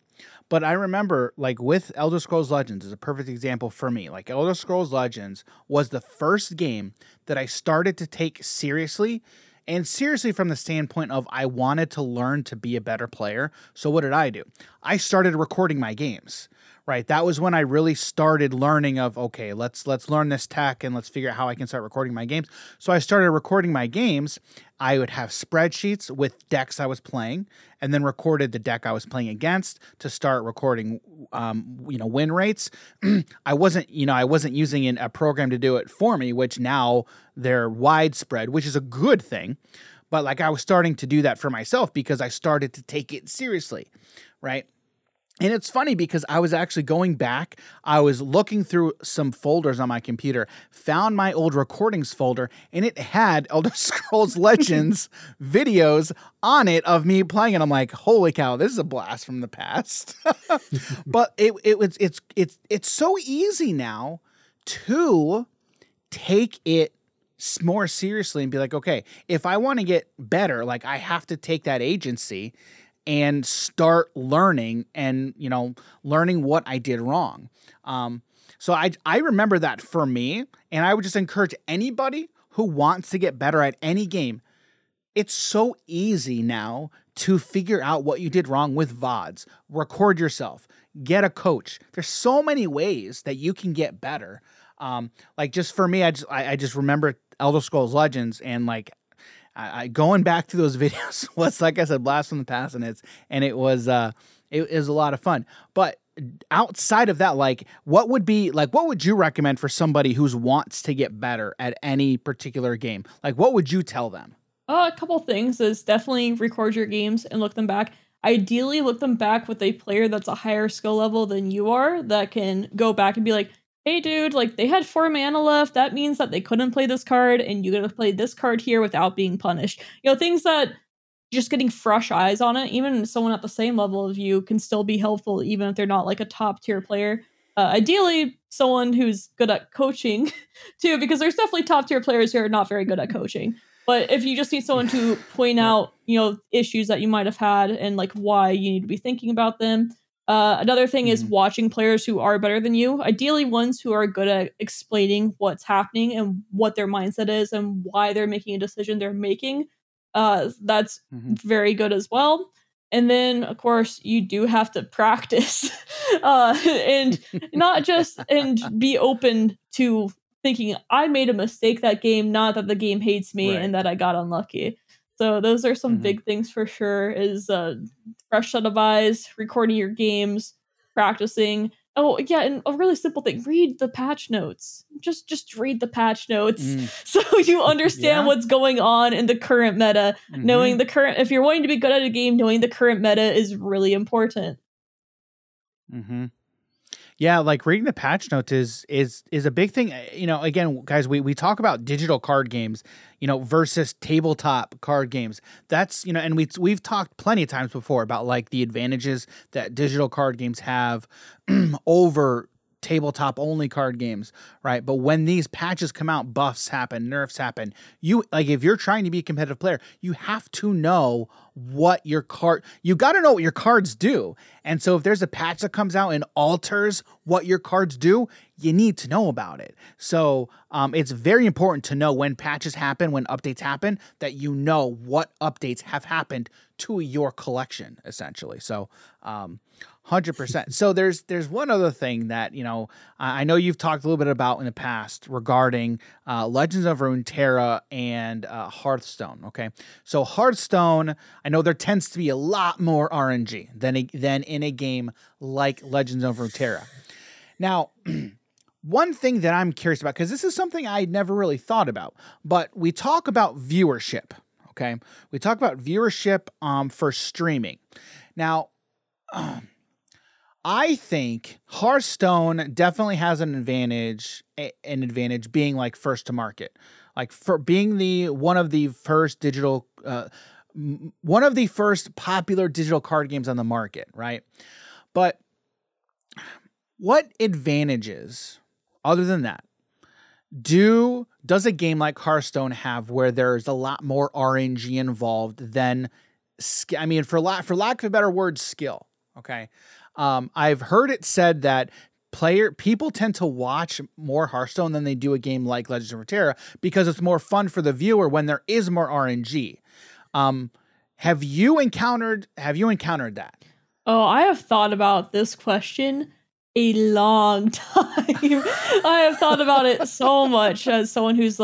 But I remember, like, with Elder Scrolls Legends is a perfect example for me. Like, Elder Scrolls Legends was the first game that I started to take seriously, and seriously from the standpoint of I wanted to learn to be a better player. So what did I do? I started recording my games, right? That was when I really started learning of, okay, let's learn this tech and let's figure out how I can start recording my games. So I started recording my games. I would have spreadsheets with decks I was playing, and then recorded the deck I was playing against to start recording, win rates. I wasn't using a program to do it for me, which now they're widespread, which is a good thing. But like, I was starting to do that for myself because I started to take it seriously, right? And it's funny because I was actually going back, I was looking through some folders on my computer, found my old recordings folder, and it had Elder Scrolls Legends videos on it of me playing. And I'm like, holy cow, this is a blast from the past. But it's so easy now to take it more seriously and be like, okay, if I want to get better, like, I have to take that agency and start learning and, learning what I did wrong. So I remember that for me, and I would just encourage anybody who wants to get better at any game. It's so easy now to figure out what you did wrong with VODs. Record yourself. Get a coach. There's so many ways that you can get better. Like, just for me, I just remember Elder Scrolls Legends, and like, going back to those videos was, like I said, blast from the past, and it was a lot of fun. But outside of that, like, what would you recommend for somebody who wants to get better at any particular game? Like, what would you tell them? A couple things is definitely record your games and look them back. Ideally, look them back with a player that's a higher skill level than you are, that can go back and be like, hey dude, like, they had 4 mana left. That means that they couldn't play this card, and you gotta play this card here without being punished. Things that just getting fresh eyes on it, even someone at the same level of you, can still be helpful, even if they're not like a top tier player. Ideally, someone who's good at coaching too, because there's definitely top tier players who are not very good at coaching. But if you just need someone to point out, issues that you might have had and like why you need to be thinking about them. Another thing is watching players who are better than you, ideally ones who are good at explaining what's happening and what their mindset is and why they're making a decision they're making. That's very good as well. And then, of course, you do have to practice and not just and be open to thinking I made a mistake that game, not that the game hates me and that I got unlucky. So those are some big things for sure, is fresh set of eyes, recording your games, practicing. Oh, yeah, and a really simple thing, read the patch notes. Just read the patch notes so you understand what's going on in the current meta. Knowing the current, if you're wanting to be good at a game, knowing the current meta is really important. Mm-hmm. Yeah, like reading the patch notes is a big thing. Again, guys, we talk about digital card games, versus tabletop card games. That's, and we've talked plenty of times before about like the advantages that digital card games have over tabletop only card games, right? But when these patches come out, buffs happen, nerfs happen. You, like, if you're trying to be a competitive player, you have to know what your cards do. And so if there's a patch that comes out and alters what your cards do, you need to know about it. So it's very important to know when patches happen, when updates happen, that you know what updates have happened to your collection, essentially. So 100%. So there's one other thing that, I know you've talked a little bit about in the past regarding Legends of Runeterra and Hearthstone. Okay. So Hearthstone, I know there tends to be a lot more RNG than in a game like Legends of Runeterra. Now, one thing that I'm curious about, because this is something I never really thought about, but we talk about viewership, okay? We talk about viewership for streaming. Now, I think Hearthstone definitely has an advantage being like first to market, like for being one of the first popular digital card games on the market, right? But what advantages, other than that, does a game like Hearthstone have where there's a lot more RNG involved than, for lack of a better word, skill? Okay. I've heard it said that people tend to watch more Hearthstone than they do a game like Legends of Runeterra because it's more fun for the viewer when there is more RNG. Have you encountered that? Oh, I have thought about this question a long time. I have thought about it so much as someone who's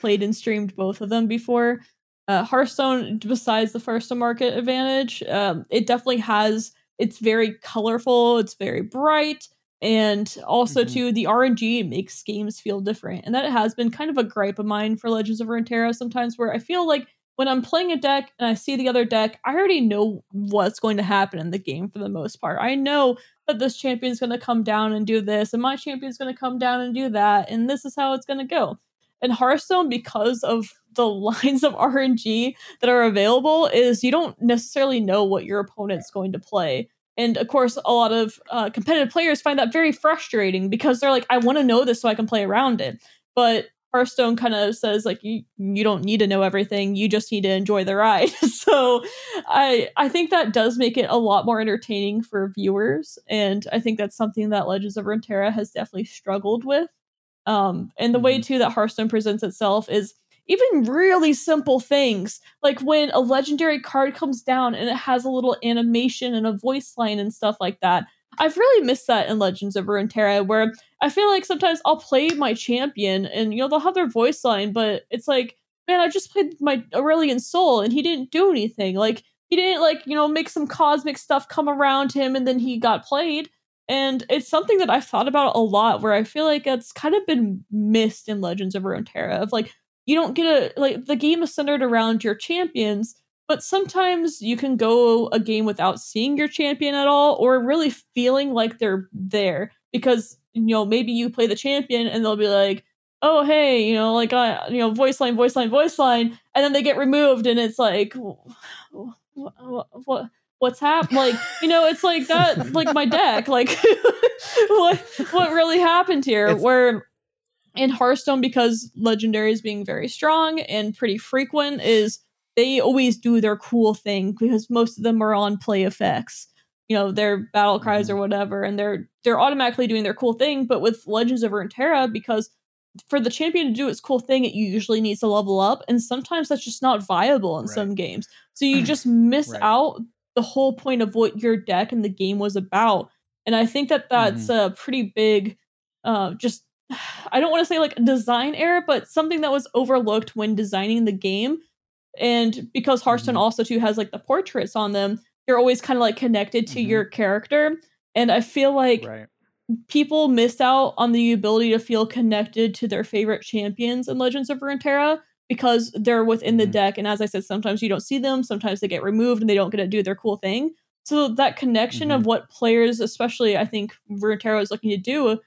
played and streamed both of them before. Hearthstone, besides the first to market advantage, it definitely has. It's very colorful. It's very bright. And also, too, the RNG makes games feel different. And that has been kind of a gripe of mine for Legends of Runeterra sometimes, where I feel like when I'm playing a deck and I see the other deck, I already know what's going to happen in the game for the most part. I know that this champion's going to come down and do this, and my champion's going to come down and do that, and this is how it's going to go. And Hearthstone, because of the lines of RNG that are available, is you don't necessarily know what your opponent's going to play. And of course, a lot of competitive players find that very frustrating because they're like, I want to know this so I can play around it. But Hearthstone kind of says, like, you don't need to know everything. You just need to enjoy the ride. So I think that does make it a lot more entertaining for viewers. And I think that's something that Legends of Runeterra has definitely struggled with. And the way, too, that Hearthstone presents itself is even really simple things, like when a legendary card comes down and it has a little animation and a voice line and stuff like that. I've really missed that in Legends of Runeterra, where I feel like sometimes I'll play my champion and, they'll have their voice line, but it's like, man, I just played my Aurelion Sol and he didn't do anything. Like, he didn't, make some cosmic stuff come around him and then he got played. And it's something that I've thought about a lot, where I feel like it's kind of been missed in Legends of Runeterra, of like, you don't get the game is centered around your champions, but sometimes you can go a game without seeing your champion at all, or really feeling like they're there because, maybe you play the champion and they'll be like, oh, hey, voice line. And then they get removed and it's like, what's happened? It's like that, like my deck, like what really happened here? In Hearthstone, because legendaries being very strong and pretty frequent, is they always do their cool thing because most of them are on play effects, their battle cries or whatever, and they're automatically doing their cool thing. But with Legends of Runeterra, because for the champion to do its cool thing, it usually needs to level up, and sometimes that's just not viable in some games. So you just miss out the whole point of what your deck and the game was about. And I think that's a pretty big, just. I don't want to say like a design error, but something that was overlooked when designing the game. And because Hearthstone also too has like the portraits on them, you're always kind of like connected to your character. And I feel like people missed out on the ability to feel connected to their favorite champions in Legends of Runeterra because they're within the deck. And as I said, sometimes you don't see them, sometimes they get removed and they don't get to do their cool thing. So that connection of what players, especially I think Runeterra is looking to do,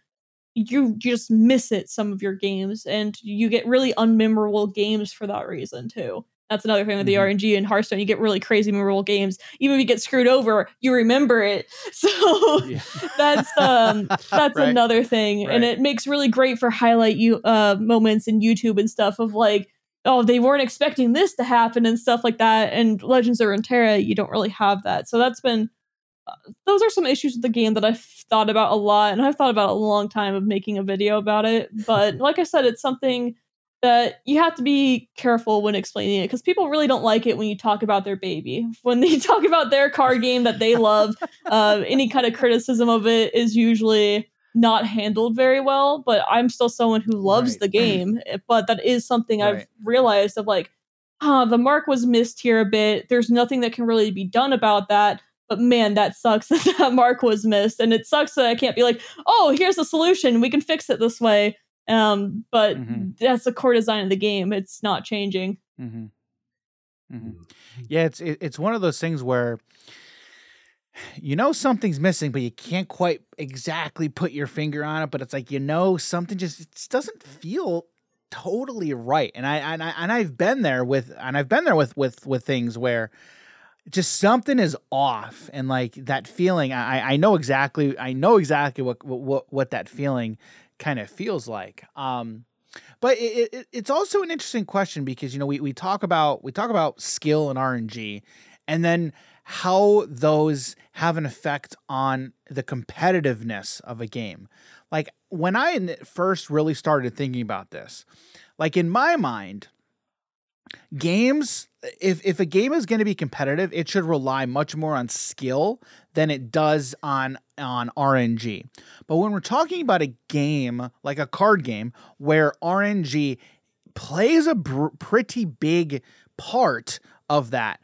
you just miss it some of your games, and you get really unmemorable games for that reason too. That's another thing with the RNG in Hearthstone. You get really crazy memorable games. Even if you get screwed over, you remember it. So that's another thing. Right. And it makes really great for highlight moments in YouTube and stuff of like, oh, they weren't expecting this to happen and stuff like that. And Legends of Runeterra, you don't really have that. So that's been those are some issues with the game that I've thought about a lot, and I've thought about a long time of making a video about it. But like I said, it's something that you have to be careful when explaining it, because people really don't like it when you talk about their baby, when they talk about their card game that they love. Any kind of criticism of it is usually not handled very well, but I'm still someone who loves the game. But that is something I've realized of like, the mark was missed here a bit. There's nothing that can really be done about that. But man, that sucks that that mark was missed. And it sucks that I can't be like, oh, here's a solution. We can fix it this way. But that's the core design of the game. It's not changing. Yeah, it's one of those things where something's missing, but you can't quite exactly put your finger on it. But it's like, something just it doesn't feel totally right. And I've been there with things where just something is off, and like that feeling, I know exactly what that feeling kind of feels like. But it's also an interesting question because we talk about skill and RNG, and then how those have an effect on the competitiveness of a game. Like, when I first really started thinking about this, like, in my mind, games, if a game is going to be competitive, it should rely much more on skill than it does on RNG. But when we're talking about a game, like a card game, where RNG plays a pretty big part of that,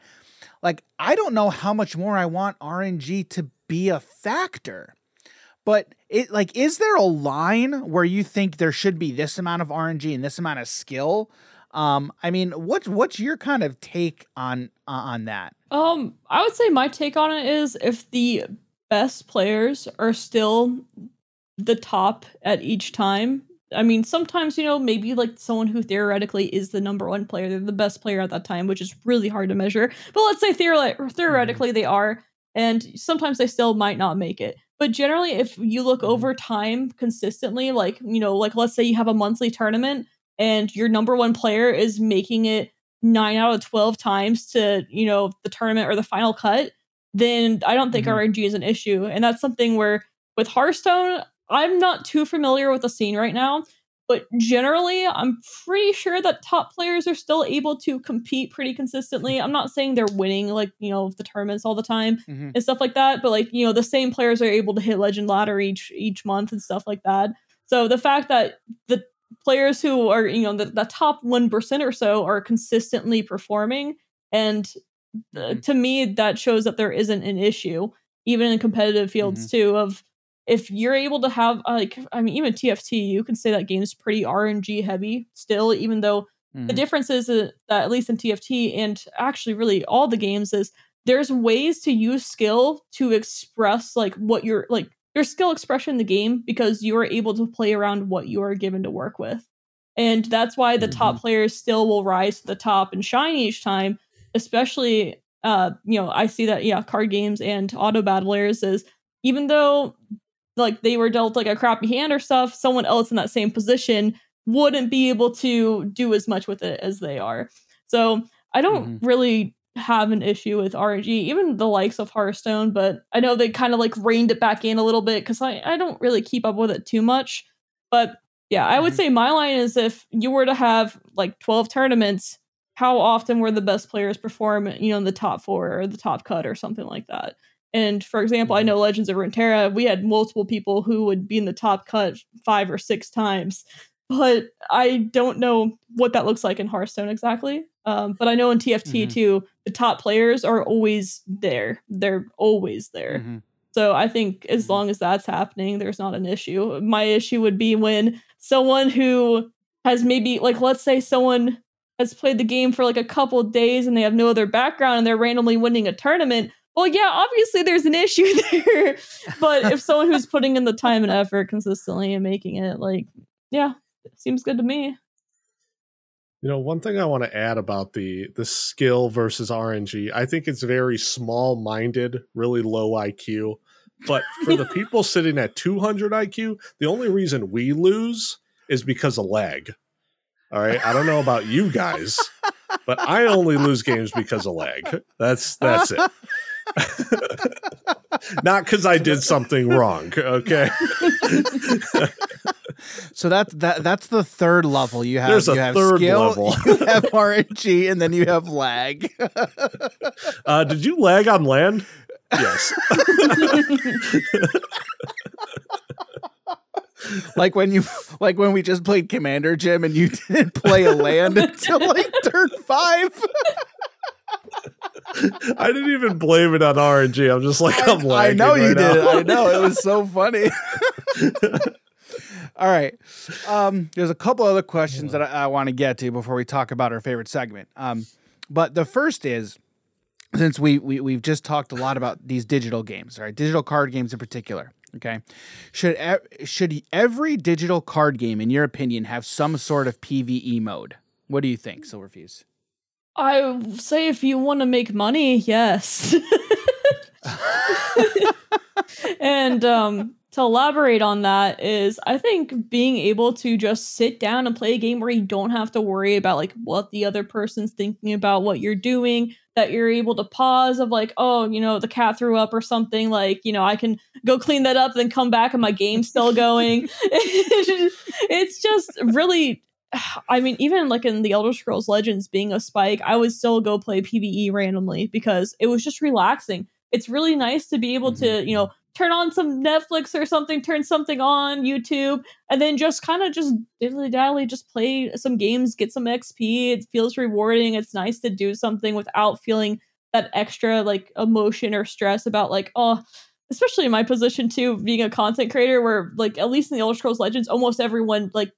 like, I don't know how much more I want RNG to be a factor. But it, like, is there a line where you think there should be this amount of RNG and this amount of skill? I mean, what's your kind of take on that? I would say my take on it is, if the best players are still the top at each time. I mean, sometimes, you know, maybe like someone who theoretically is the number one player, they're the best player at that time, which is really hard to measure. But let's say theoretically they are, and sometimes they still might not make it. But generally, if you look over time consistently, like, you know, like, let's say you have a monthly tournament, and your number one player is making it 9 out of 12 times to, you know, the tournament or the final cut, then I don't think RNG is an issue. And that's something where, with Hearthstone, I'm not too familiar with the scene right now, but generally, I'm pretty sure that top players are still able to compete pretty consistently. I'm not saying they're winning, like, you know, the tournaments all the time and stuff like that, but, like, you know, the same players are able to hit Legend Ladder each month and stuff like that. So the fact that the players who are, you know, the top 1% or so are consistently performing, and to me, that shows that there isn't an issue, even in competitive fields too, of if you're able to have, like, I mean, even TFT, you can say that game's pretty RNG heavy still, even though the difference is that, at least in TFT, and actually really all the games, is there's ways to use skill to express, like, what you're, like, your skill expression in the game, because you are able to play around what you are given to work with. And that's why the top players still will rise to the top and shine each time, especially, you know, I see that, yeah, card games and auto battlers is, even though, like, they were dealt, like, a crappy hand or stuff, someone else in that same position wouldn't be able to do as much with it as they are. So I don't really have an issue with RNG, even the likes of Hearthstone, but I know they kind of, like, reined it back in a little bit, because I don't really keep up with it too much. But yeah, I would say my line is, if you were to have, like, 12 tournaments, how often were the best players perform, you know, in the top four or the top cut or something like that? And for example, I know Legends of Runeterra, we had multiple people who would be in the top cut 5 or 6 times, but I don't know what that looks like in Hearthstone exactly. But I know in TFT too, the top players are always there. They're always there. So I think as long as that's happening, there's not an issue. My issue would be when someone who has maybe, like, let's say someone has played the game for, like, a couple of days and they have no other background and they're randomly winning a tournament. Well, yeah, obviously there's an issue there. But if someone who's putting in the time and effort consistently and making it, like, yeah, it seems good to me. You know, one thing I want to add about the skill versus RNG, I think it's very small-minded, really low IQ. But for the people sitting at 200 IQ, the only reason we lose is because of lag. All right, I don't know about you guys, but I only lose games because of lag. That's it. Not because I did something wrong, okay? So that's the third level you have. There's a third skill, level. You have RNG, and then you have lag. Did you lag on land? Yes. Like when we just played Commander, Jim, and you didn't play a land until, like, turn 5. I didn't even blame it on RNG. I'm just like, I'm lagging. I know you did. I know. It was so funny. All right. There's a couple other questions that I want to get to before we talk about our favorite segment. But the first is, since we've just talked a lot about these digital games, all right, digital card games in particular. Okay, should every digital card game, in your opinion, have some sort of PvE mode? What do you think, Silverfuse? I would say if you want to make money, yes. And to elaborate on that is I think being able to just sit down and play a game where you don't have to worry about like what the other person's thinking about what you're doing, that you're able to pause of like, oh, you know, the cat threw up or something, like, you know, I can go clean that up, then come back and my game's still going. It's just really, I mean, even like in the Elder Scrolls Legends being a spike, I would still go play PvE randomly because it was just relaxing. It's really nice to be able to, you know, turn on some Netflix or something, turn something on YouTube, and then just kind of just diddly-dally, just play some games, get some XP. It feels rewarding. It's nice to do something without feeling that extra like emotion or stress about like, oh, especially in my position too, being a content creator where like at least in the Elder Scrolls Legends, almost everyone like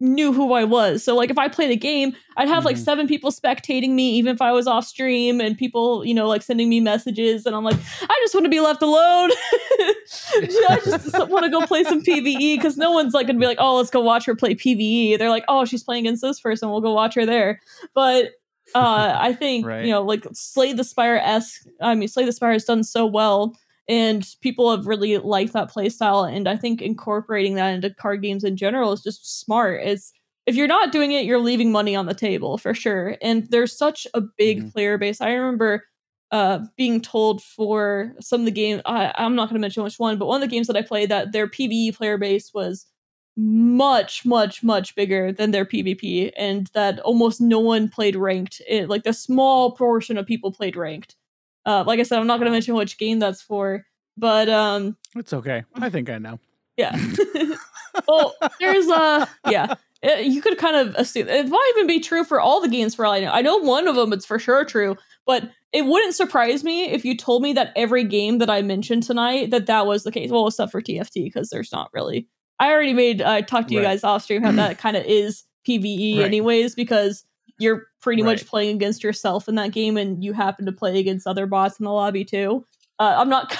knew who I was. So like if I played a game, I'd have like seven people spectating me, even if I was off stream, and people, you know, like sending me messages, and I'm like, I just want to be left alone. I just want to go play some PvE, because no one's like gonna be like, oh, let's go watch her play PvE. They're like, oh, she's playing against this person, we'll go watch her there. But I think right. You know, like Slay the Spire-esque, I mean, Slay the Spire has done so well, and people have really liked that playstyle. And I think incorporating that into card games in general is just smart. It's, if you're not doing it, you're leaving money on the table for sure. And there's such a big player base. I remember being told for some of the games, I'm not going to mention which one, but one of the games that I played that their PvE player base was much, much, much bigger than their PvP. And that almost no one played ranked. It, like the small portion of people played ranked. Like I said, I'm not going to mention which game that's for, but... it's okay. I think I know. Yeah. Well, there's... yeah. You could kind of assume... It might even be true for all the games for all I know. I know one of them, it's for sure true, but it wouldn't surprise me if you told me that every game that I mentioned tonight, that was the case. Well, except for TFT, because there's not really... I already made... I talked to you guys off stream how that kind of is PvE anyways, because... You're pretty much playing against yourself in that game, and you happen to play against other bots in the lobby too. I'm not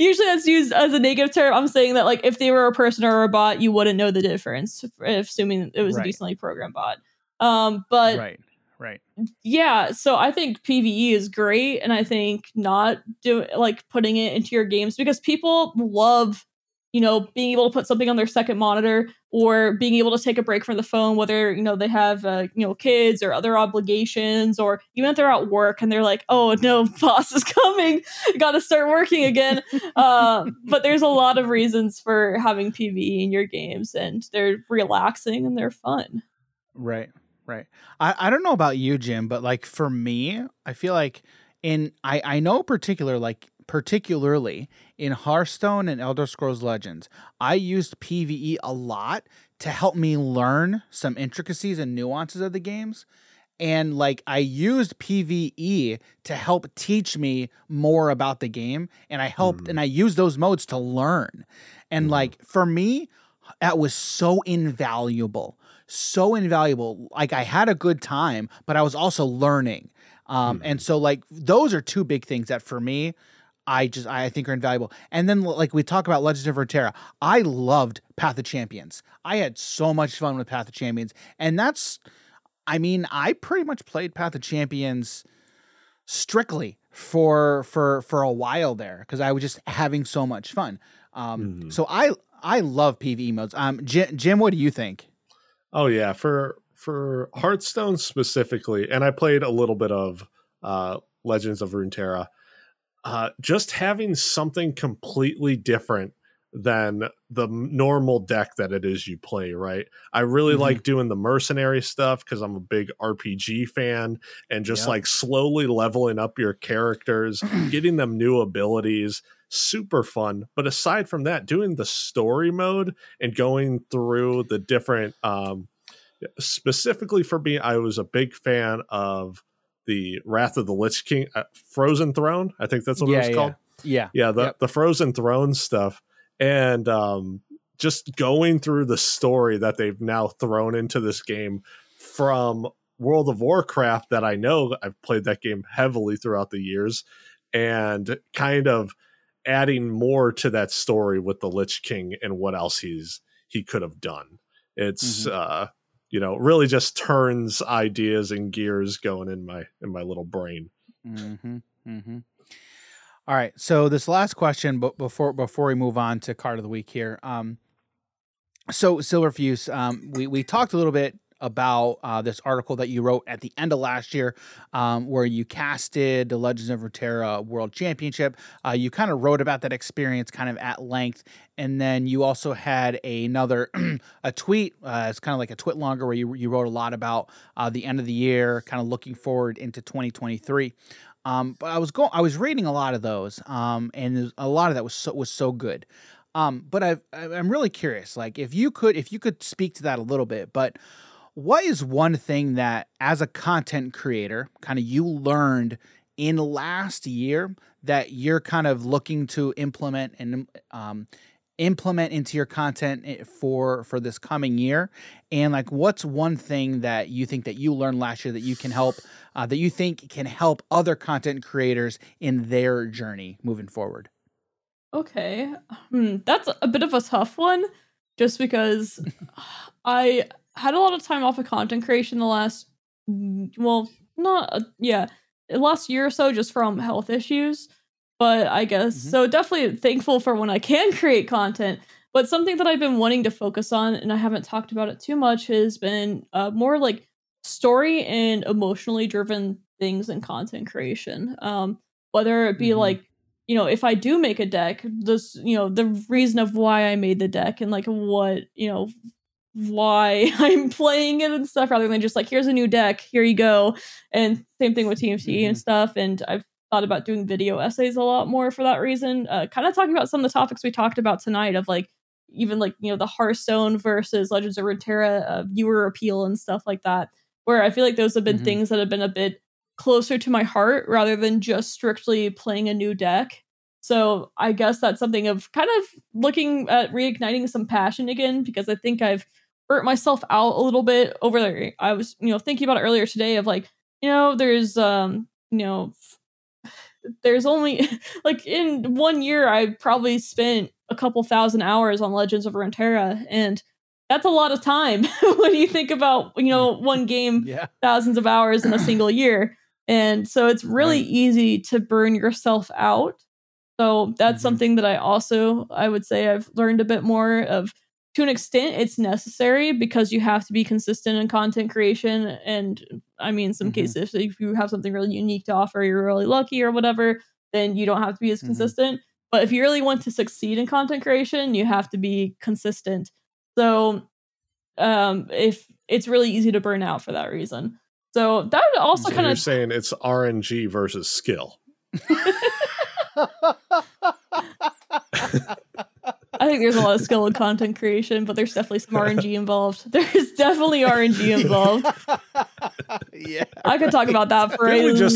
usually that's used as a negative term. I'm saying that like if they were a person or a bot, you wouldn't know the difference, assuming it was a decently programmed bot. But yeah, so I think PvE is great, and I think not putting it into your games, because people love, you know, being able to put something on their second monitor, or being able to take a break from the phone, whether, you know, they have, you know, kids or other obligations, or even if they're at work and they're like, oh, no, boss is coming, got to start working again. But there's a lot of reasons for having PvE in your games, and they're relaxing and they're fun. Right, right. I don't know about you, Jim, but like for me, I feel like I know particularly in Hearthstone and Elder Scrolls Legends, I used PvE a lot to help me learn some intricacies and nuances of the games. And like I used PvE to help teach me more about the game. And I helped and I used those modes to learn. And like for me, that was so invaluable. So invaluable. Like I had a good time, but I was also learning. And so like those are two big things that for me, I think are invaluable. And then like we talk about Legends of Runeterra, I loved Path of Champions. I had so much fun with Path of Champions. And that's, I mean, I pretty much played Path of Champions strictly for a while there, because I was just having so much fun. So I love PvE modes. Jim, what do you think? Oh yeah, for Hearthstone specifically, and I played a little bit of Legends of Runeterra. Just having something completely different than the normal deck that it is you play, right? I really like doing the mercenary stuff because I'm a big RPG fan, and just like slowly leveling up your characters, getting them new abilities, super fun. But aside from that, doing the story mode and going through the different, specifically for me, I was a big fan of the Wrath of the Lich King, Frozen Throne, I think that's what it was called. The Frozen Throne stuff, and just going through the story that they've now thrown into this game from World of Warcraft, that I know I've played that game heavily throughout the years, and kind of adding more to that story with the Lich King and what else he could have done. It's you know, really just turns ideas and gears going in my little brain. All right. So this last question, but before we move on to card of the week here. So Silverfuse, we talked a little bit about this article that you wrote at the end of last year, where you casted the Legends of Runeterra World Championship. You kind of wrote about that experience kind of at length. And then you also had a tweet. It's kind of like a twit longer where you wrote a lot about the end of the year, kind of looking forward into 2023. But I was reading a lot of those, and a lot of that was so good. But I'm really curious, like if you could speak to that a little bit, but what is one thing that as a content creator kind of you learned in last year that you're kind of looking to implement and, implement into your content for this coming year? And like, what's one thing that you think that you learned last year that you can help, that you think can help other content creators in their journey moving forward? Okay. That's a bit of a tough one, just because I had a lot of time off of content creation the last year or so, just from health issues. But I guess, so definitely thankful for when I can create content. But something that I've been wanting to focus on, and I haven't talked about it too much, has been more like story and emotionally driven things in content creation. Whether it be like, you know, if I do make a deck, this, you know, the reason of why I made the deck and like what, you know, why I'm playing it and stuff, rather than just like, here's a new deck, here you go. And same thing with TMT and stuff. And I've thought about doing video essays a lot more for that reason, kind of talking about some of the topics we talked about tonight, of like, even like, you know, the Hearthstone versus Legends of Runeterra viewer appeal and stuff like that, where I feel like those have been things that have been a bit closer to my heart rather than just strictly playing a new deck. So I guess that's something of kind of looking at reigniting some passion again, because I think I've burnt myself out a little bit over there. I was, you know, thinking about it earlier today of like, you know, there's you know, there's only like in 1 year I probably spent a couple thousand hours on Legends of Runeterra, and that's a lot of time when you think about, you know, one game, thousands of hours in a single year. And so it's really easy to burn yourself out. So that's something that I would say I've learned a bit more of. To an extent, it's necessary because you have to be consistent in content creation. And I mean, in some cases, if you have something really unique to offer, you're really lucky or whatever, then you don't have to be as consistent. But if you really want to succeed in content creation, you have to be consistent. So if it's really easy to burn out for that reason. So that would also kind of... You're saying it's RNG versus skill. I think there's a lot of skill in content creation, but there's definitely some RNG involved. There's definitely RNG involved. Yeah, I could talk about that for I could talk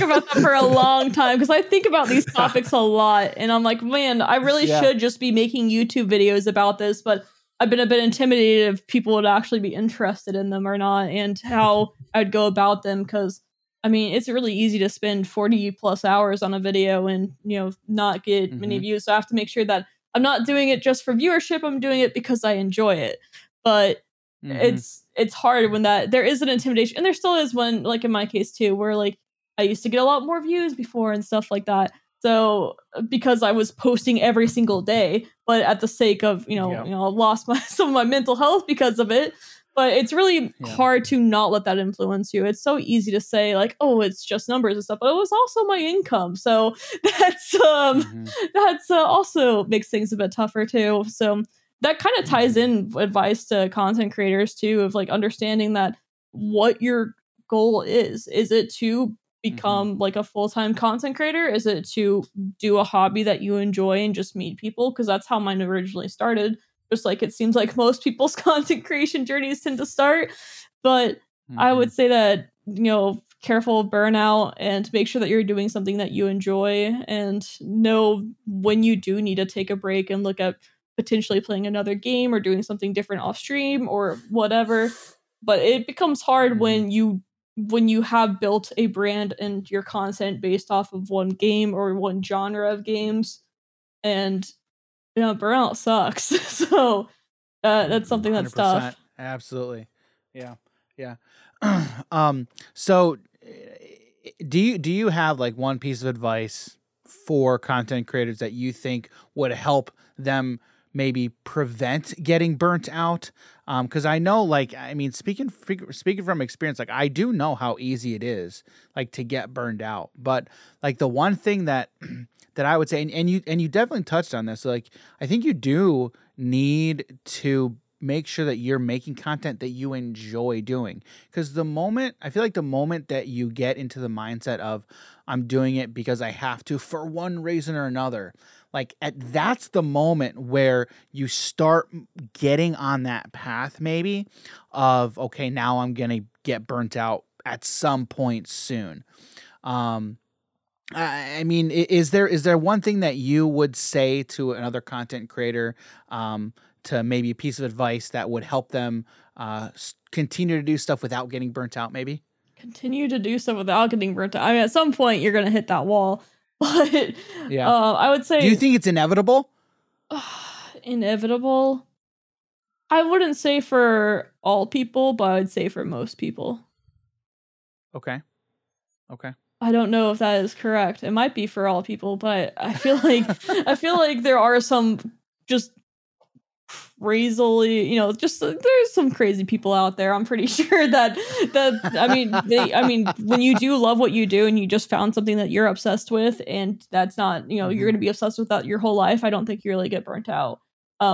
about that for a long time, because I think about these topics a lot, and I'm like, man, I really should just be making YouTube videos about this, but I've been a bit intimidated if people would actually be interested in them or not, and how I'd go about them, because I mean, it's really easy to spend 40 plus hours on a video and, you know, not get many views. So I have to make sure that I'm not doing it just for viewership. I'm doing it because I enjoy it. But it's hard when there is an intimidation. And there still is one, like in my case too, where like I used to get a lot more views before and stuff like that. So because I was posting every single day, but at the sake of, you know, I lost some of my mental health because of it. But it's really hard to not let that influence you. It's so easy to say like, oh, it's just numbers and stuff, but it was also my income. So that's also makes things a bit tougher too. So that kind of ties in advice to content creators too, of like understanding that what your goal is it to become like a full-time content creator? Is it to do a hobby that you enjoy and just meet people? Because that's how mine originally started. Just like it seems like most people's content creation journeys tend to start. But I would say that, you know, careful of burnout and make sure that you're doing something that you enjoy, and know when you do need to take a break and look at potentially playing another game or doing something different off stream or whatever. But it becomes hard when you have built a brand and your content based off of one game or one genre of games, and yeah, burnout sucks. So that's something that's tough. Absolutely. Yeah. So do you have like one piece of advice for content creators that you think would help them maybe prevent getting burnt out? Because I know, like, I mean, speaking from experience, like, I do know how easy it is, like, to get burned out. But like the one thing that that I would say, and you definitely touched on this, like, I think you do need to make sure that you're making content that you enjoy doing. Because I feel like the moment that you get into the mindset of, I'm doing it because I have to for one reason or another, like, that's the moment where you start getting on that path maybe of, okay, now I'm going to get burnt out at some point soon. I mean, is there one thing that you would say to another content creator, to maybe a piece of advice that would help them continue to do stuff without getting burnt out, maybe? Continue to do stuff without getting burnt out. I mean, at some point, you're going to hit that wall. But yeah. I would say... Do you think it's inevitable? Inevitable? I wouldn't say for all people, but I would say for most people. Okay. I don't know if that is correct. It might be for all people, but I feel like there are some just... crazily, you know, just there's some crazy people out there. I'm pretty sure that I mean when you do love what you do and you just found something that you're obsessed with, and that's not, you know, you're going to be obsessed with that your whole life, I don't think you really get burnt out.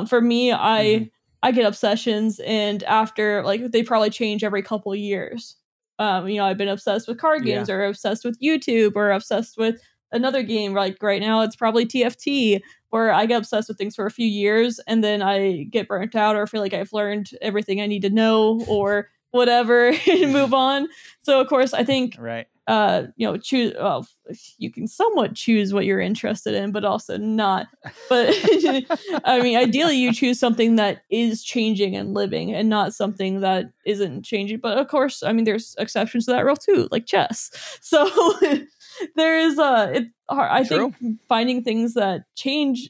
For me, I get obsessions, and after, like, they probably change every couple years. You know, I've been obsessed with card games, or obsessed with YouTube, or obsessed with another game. Like right now it's probably TFT, where I get obsessed with things for a few years and then I get burnt out, or feel like I've learned everything I need to know or whatever and move on. So of course I think, right. You know, choose, well, you can somewhat choose what you're interested in, but also not. But I mean, ideally you choose something that is changing and living, and not something that isn't changing. But of course, I mean, there's exceptions to that rule too, like chess. So there is it's hard. I True. Think finding things that change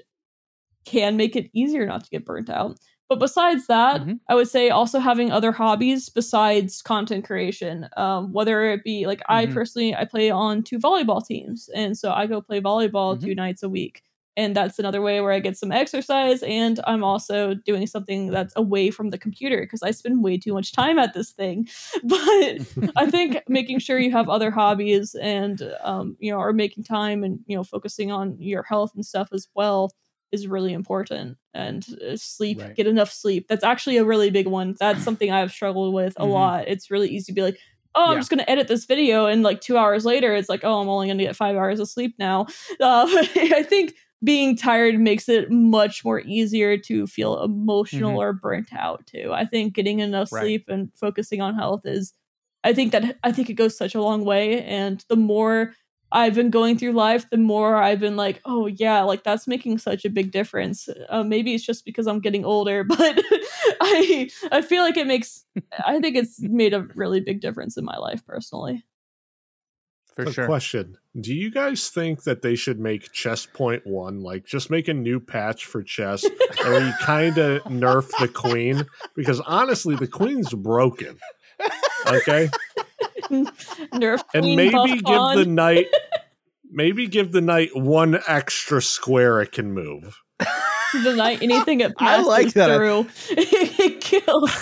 can make it easier not to get burnt out. But besides that, I would say also having other hobbies besides content creation, whether it be like I personally play on 2 volleyball teams. And so I go play volleyball 2 nights a week. And that's another way where I get some exercise. And I'm also doing something that's away from the computer, because I spend way too much time at this thing. But I think making sure you have other hobbies, and, you know, or making time and, you know, focusing on your health and stuff as well, is really important. And sleep, right. Get enough sleep. That's actually a really big one. That's something I've struggled with a lot. It's really easy to be like, oh, I'm just going to edit this video, and like 2 hours later it's like, oh, I'm only going to get 5 hours of sleep now. I think being tired makes it much more easier to feel emotional or burnt out too. I think getting enough sleep and focusing on health is, I think it goes such a long way. And the more I've been going through life, the more I've been like, oh yeah, like that's making such a big difference. Maybe it's just because I'm getting older, but I feel like I think it's made a really big difference in my life personally. For sure. Question. Do you guys think that they should make chess point 1, like just make a new patch for chess and we kind of nerf the queen? Because honestly, the queen's broken. Okay. Nerf and queen, maybe give the knight one extra square it can move. The knight, anything it passes through, it kills.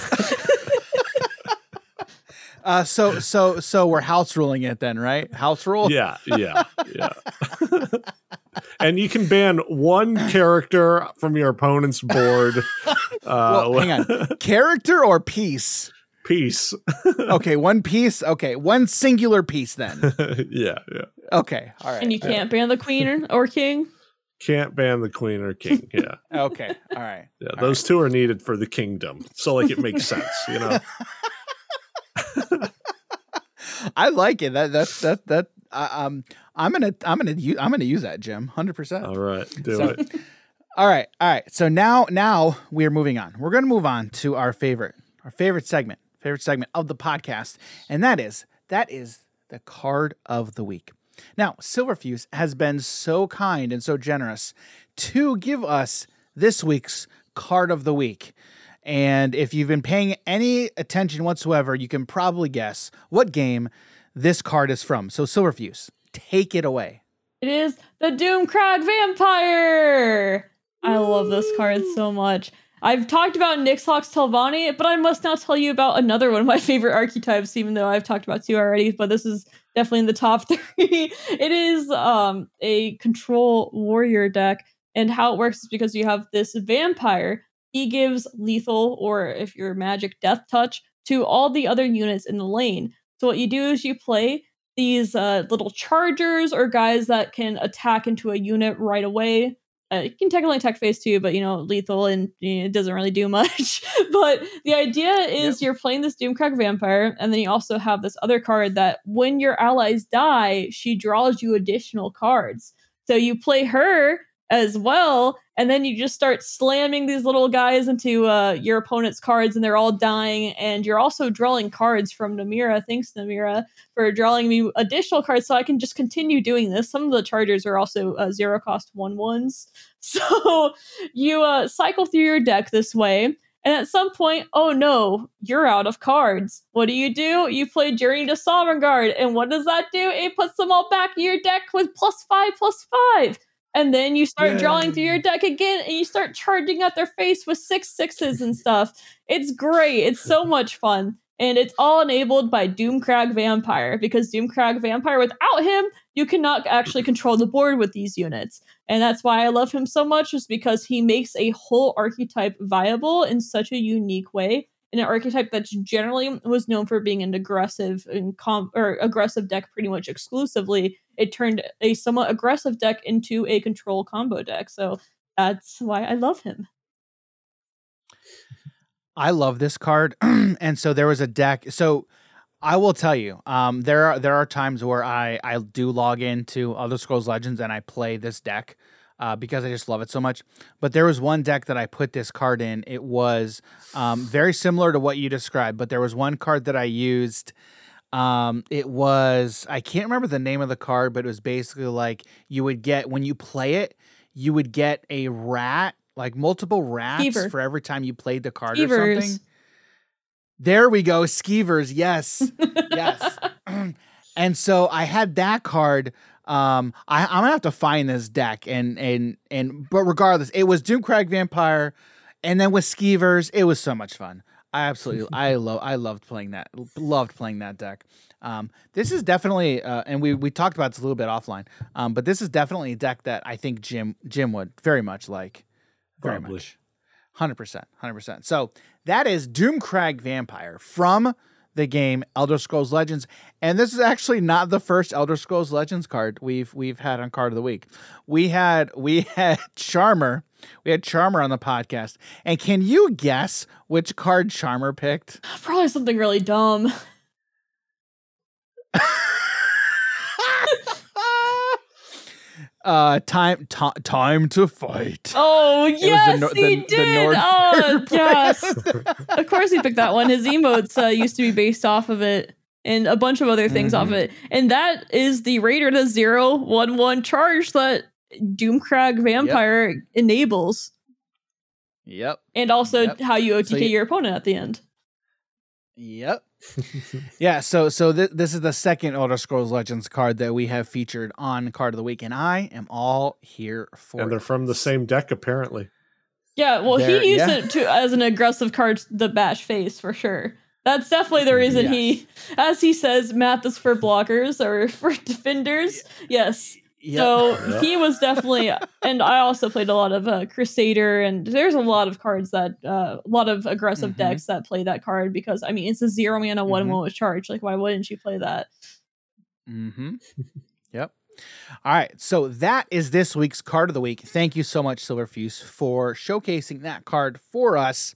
So we're house ruling it then, right? House rule? Yeah. And you can ban one character from your opponent's board. Well, hang on. Character or piece? Piece. Okay, one piece. Okay, one singular piece then. Yeah. Okay, all right. And you can't ban the queen or king? Can't ban the queen or king, yeah. Okay, all right. Yeah, all those two are needed for the kingdom. So, like, it makes sense, you know? I like it. I'm gonna use that, Jim. 100%. All right, do it. All right. So now we are moving on. We're gonna move on to our favorite segment of the podcast, and that is the card of the week. Now, Silverfuse has been so kind and so generous to give us this week's card of the week. And if you've been paying any attention whatsoever, you can probably guess what game this card is from. So Silverfuse, take it away. It is the Doomcrag Vampire. I love this card so much. I've talked about Nix-Ox Telvanni, but I must now tell you about another one of my favorite archetypes, even though I've talked about two already, but this is definitely in the top three. It is a control warrior deck, and how it works is because you have this vampire. He gives lethal, or if you're magic, death touch to all the other units in the lane. So what you do is you play these little chargers or guys that can attack into a unit right away. You can technically attack phase two, but, you know, lethal and it doesn't really do much. But the idea is You're playing this Doomcrag Vampire, and then you also have this other card that when your allies die, she draws you additional cards. So you play her as well, and then you just start slamming these little guys into your opponent's cards, and they're all dying. And you're also drawing cards from Namira. Thanks, Namira, for drawing me additional cards so I can just continue doing this. Some of the chargers are also zero cost 1/1s. So you cycle through your deck this way. And at some point, oh no, you're out of cards. What do? You play Journey to Sovereign Guard. And what does that do? It puts them all back in your deck with +5/+5. And then you start drawing through your deck again, and you start charging at their face with 6/6s and stuff. It's great. It's so much fun. And it's all enabled by Doomcrag Vampire, because Doomcrag Vampire, without him, you cannot actually control the board with these units. And that's why I love him so much, is because he makes a whole archetype viable in such a unique way. In an archetype that generally was known for being an aggressive and aggressive deck pretty much exclusively, it turned a somewhat aggressive deck into a control combo deck. So that's why I love him. I love this card. And so there was a deck. So I will tell you, there are times where I do log into Elder Scrolls Legends and I play this deck. Because I just love it so much. But there was one deck that I put this card in. It was very similar to what you described, but there was one card that I used. It was, I can't remember the name of the card, but it was basically like you would get, when you play it, you would get a rat, like multiple rats for every time you played the card Skeevers. Or something. There we go. Skeevers. Yes. Yes. And so I had that card. I'm gonna have to find this deck and but regardless, it was Doomcrag Vampire, and then with Skeevers, it was so much fun. I absolutely loved playing that deck. This is definitely and we talked about this a little bit offline. But this is definitely a deck that I think Jim would very much like. Very Probably. Much. 100%. So that is Doomcrag Vampire from the game Elder Scrolls Legends, and this is actually not the first Elder Scrolls Legends card we've had on Card of the Week. We had Charm3r. We had Charm3r on the podcast, and can you guess which card Charm3r picked? Probably something really dumb. Time to fight. Oh, yes, he did. Oh, yes. Of course he picked that one. His emotes used to be based off of it, and a bunch of other things off of it. And that is the Raider to 0/1/1 charge that Doomcrag Vampire enables. Yep. And also how you OTK your opponent at the end. Yep. Yeah, so this is the second Elder Scrolls Legends card that we have featured on Card of the Week, and I am all here for it. And they're from the same deck, apparently. Yeah, well, he used it as an aggressive card, the bash face, for sure. That's definitely the reason he, as he says, math is for blockers or for defenders. Yes. Yep. So he was definitely, and I also played a lot of Crusader, and there's a lot of cards that, a lot of aggressive decks that play that card, because, I mean, it's a 0 mana 1/1 with charge. Like, why wouldn't you play that? Mm-hmm. Yep. All right. So that is this week's Card of the Week. Thank you so much, Silverfuse, for showcasing that card for us.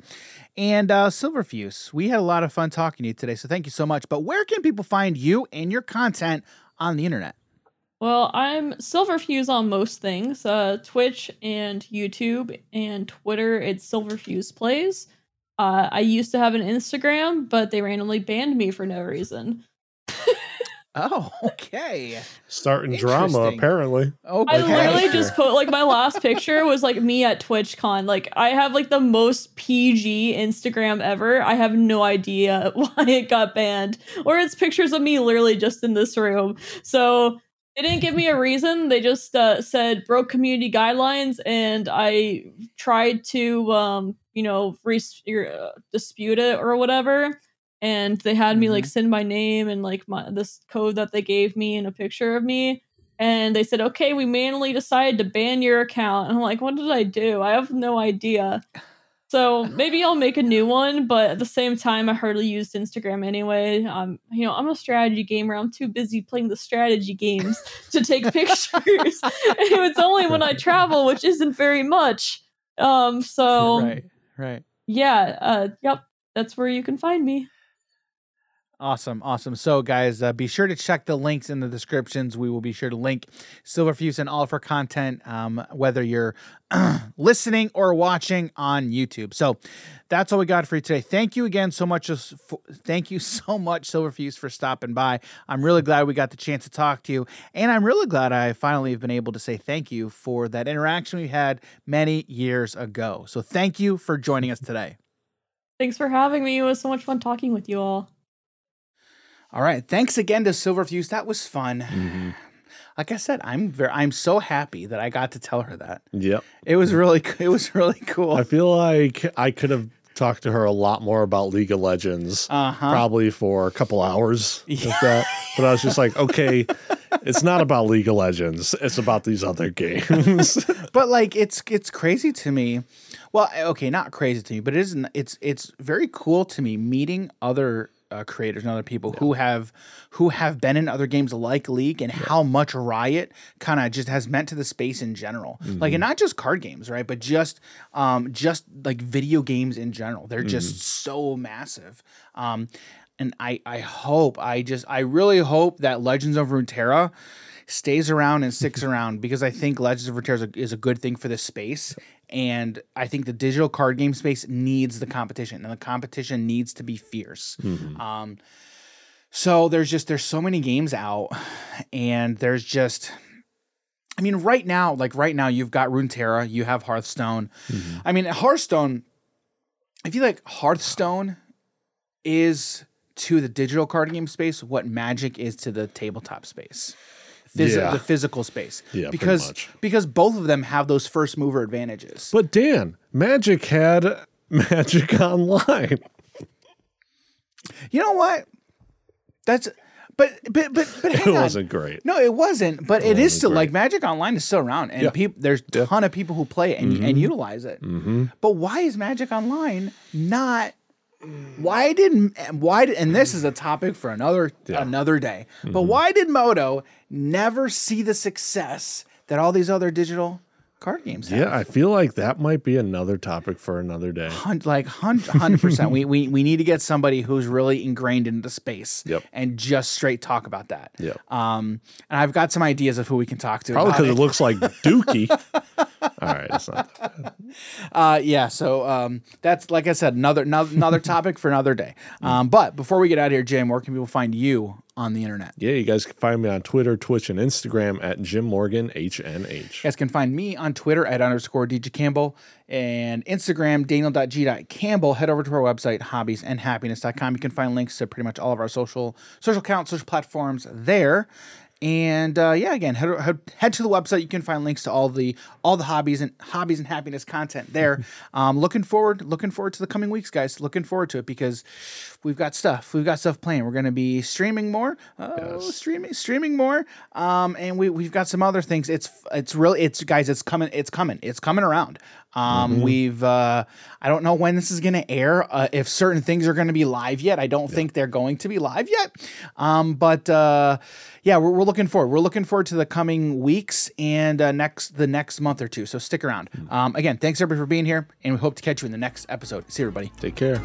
And Silverfuse, we had a lot of fun talking to you today, so thank you so much. But where can people find you and your content on the internet? Well, I'm Silverfuse on most things, Twitch and YouTube and Twitter. It's Silverfuse Plays. I used to have an Instagram, but they randomly banned me for no reason. Oh, okay. Starting drama, apparently. Okay. I literally just put, like, my last picture was, like, me at TwitchCon. Like, I have, like, the most PG Instagram ever. I have no idea why it got banned. Or it's pictures of me literally just in this room. So they didn't give me a reason. They just said broke community guidelines, and I tried to, dispute it or whatever. And they had me like send my name and like this code that they gave me and a picture of me. And they said, okay, we manually decided to ban your account. And I'm like, what did I do? I have no idea. So maybe I'll make a new one. But at the same time, I hardly used Instagram anyway. I'm a strategy gamer. I'm too busy playing the strategy games to take pictures. And it's only when I travel, which isn't very much. Right. Yeah. Yep. That's where you can find me. Awesome. So, guys, be sure to check the links in the descriptions. We will be sure to link Silverfuse and all of her content, whether you're listening or watching on YouTube. So that's all we got for you today. Thank you so much, Silverfuse, for stopping by. I'm really glad we got the chance to talk to you. And I'm really glad I finally have been able to say thank you for that interaction we had many years ago. So thank you for joining us today. Thanks for having me. It was so much fun talking with you all. All right. Thanks again to Silverfuse. That was fun. Mm-hmm. Like I said, I'm so happy that I got to tell her that. Yep. It was really cool. I feel like I could have talked to her a lot more about League of Legends, probably for a couple hours. Yeah. But I was just like, okay, it's not about League of Legends. It's about these other games. But like, it's crazy to me. Well, okay, not crazy to me, but it's very cool to me meeting other creators and other people who have been in other games like League, and how much Riot kind of just has meant to the space in general, like, and not just card games, right, but just like video games in general. They're just so massive, and I really hope that Legends of Runeterra stays around and sticks around, because I think Legends of Runeterra is a good thing for this space. And I think the digital card game space needs the competition, and the competition needs to be fierce. Mm-hmm. So there's so many games out, and right now you've got Runeterra, you have Hearthstone. Mm-hmm. I mean, Hearthstone, I feel like Hearthstone is to the digital card game space what Magic is to the tabletop space. The physical space. Yeah, because both of them have those first mover advantages. But Dan, Magic had Magic Online. You know what? That's but hang on. It wasn't great. No, it wasn't, but it is still great. Like Magic Online is still around, and there's a ton of people who play it and utilize it. Mm-hmm. But why is Magic Online not and this is a topic for another day, but why did Moto never see the success that all these other digital card games have? Yeah, I feel like that might be another topic for another day. 100%. We need to get somebody who's really ingrained into the space and just straight talk about that. Yep. And I've got some ideas of who we can talk to. Probably because it looks like Dookie. All right, it's not that bad. So that's, like I said, another topic for another day. But before we get out of here, Jim, where can people find you on the internet? Yeah, you guys can find me on Twitter, Twitch, and Instagram at Jim Morgan HNH. You guys can find me on Twitter at _DJ Campbell and Instagram Daniel.G.Campbell. Head over to our website, hobbiesandhappiness.com. You can find links to pretty much all of our social accounts, social platforms there. And again, head to the website. You can find links to all the hobbies and happiness content there. Looking forward to the coming weeks, guys. Looking forward to it, because we've got stuff playing. We're going to be streaming more, streaming more. And we've got some other things. It's coming around. I don't know when this is going to air, if certain things are going to be live yet. I don't think they're going to be live yet. We're looking forward. We're looking forward to the coming weeks and the next month or two. So stick around. Again, thanks everybody for being here, and we hope to catch you in the next episode. See everybody. Take care.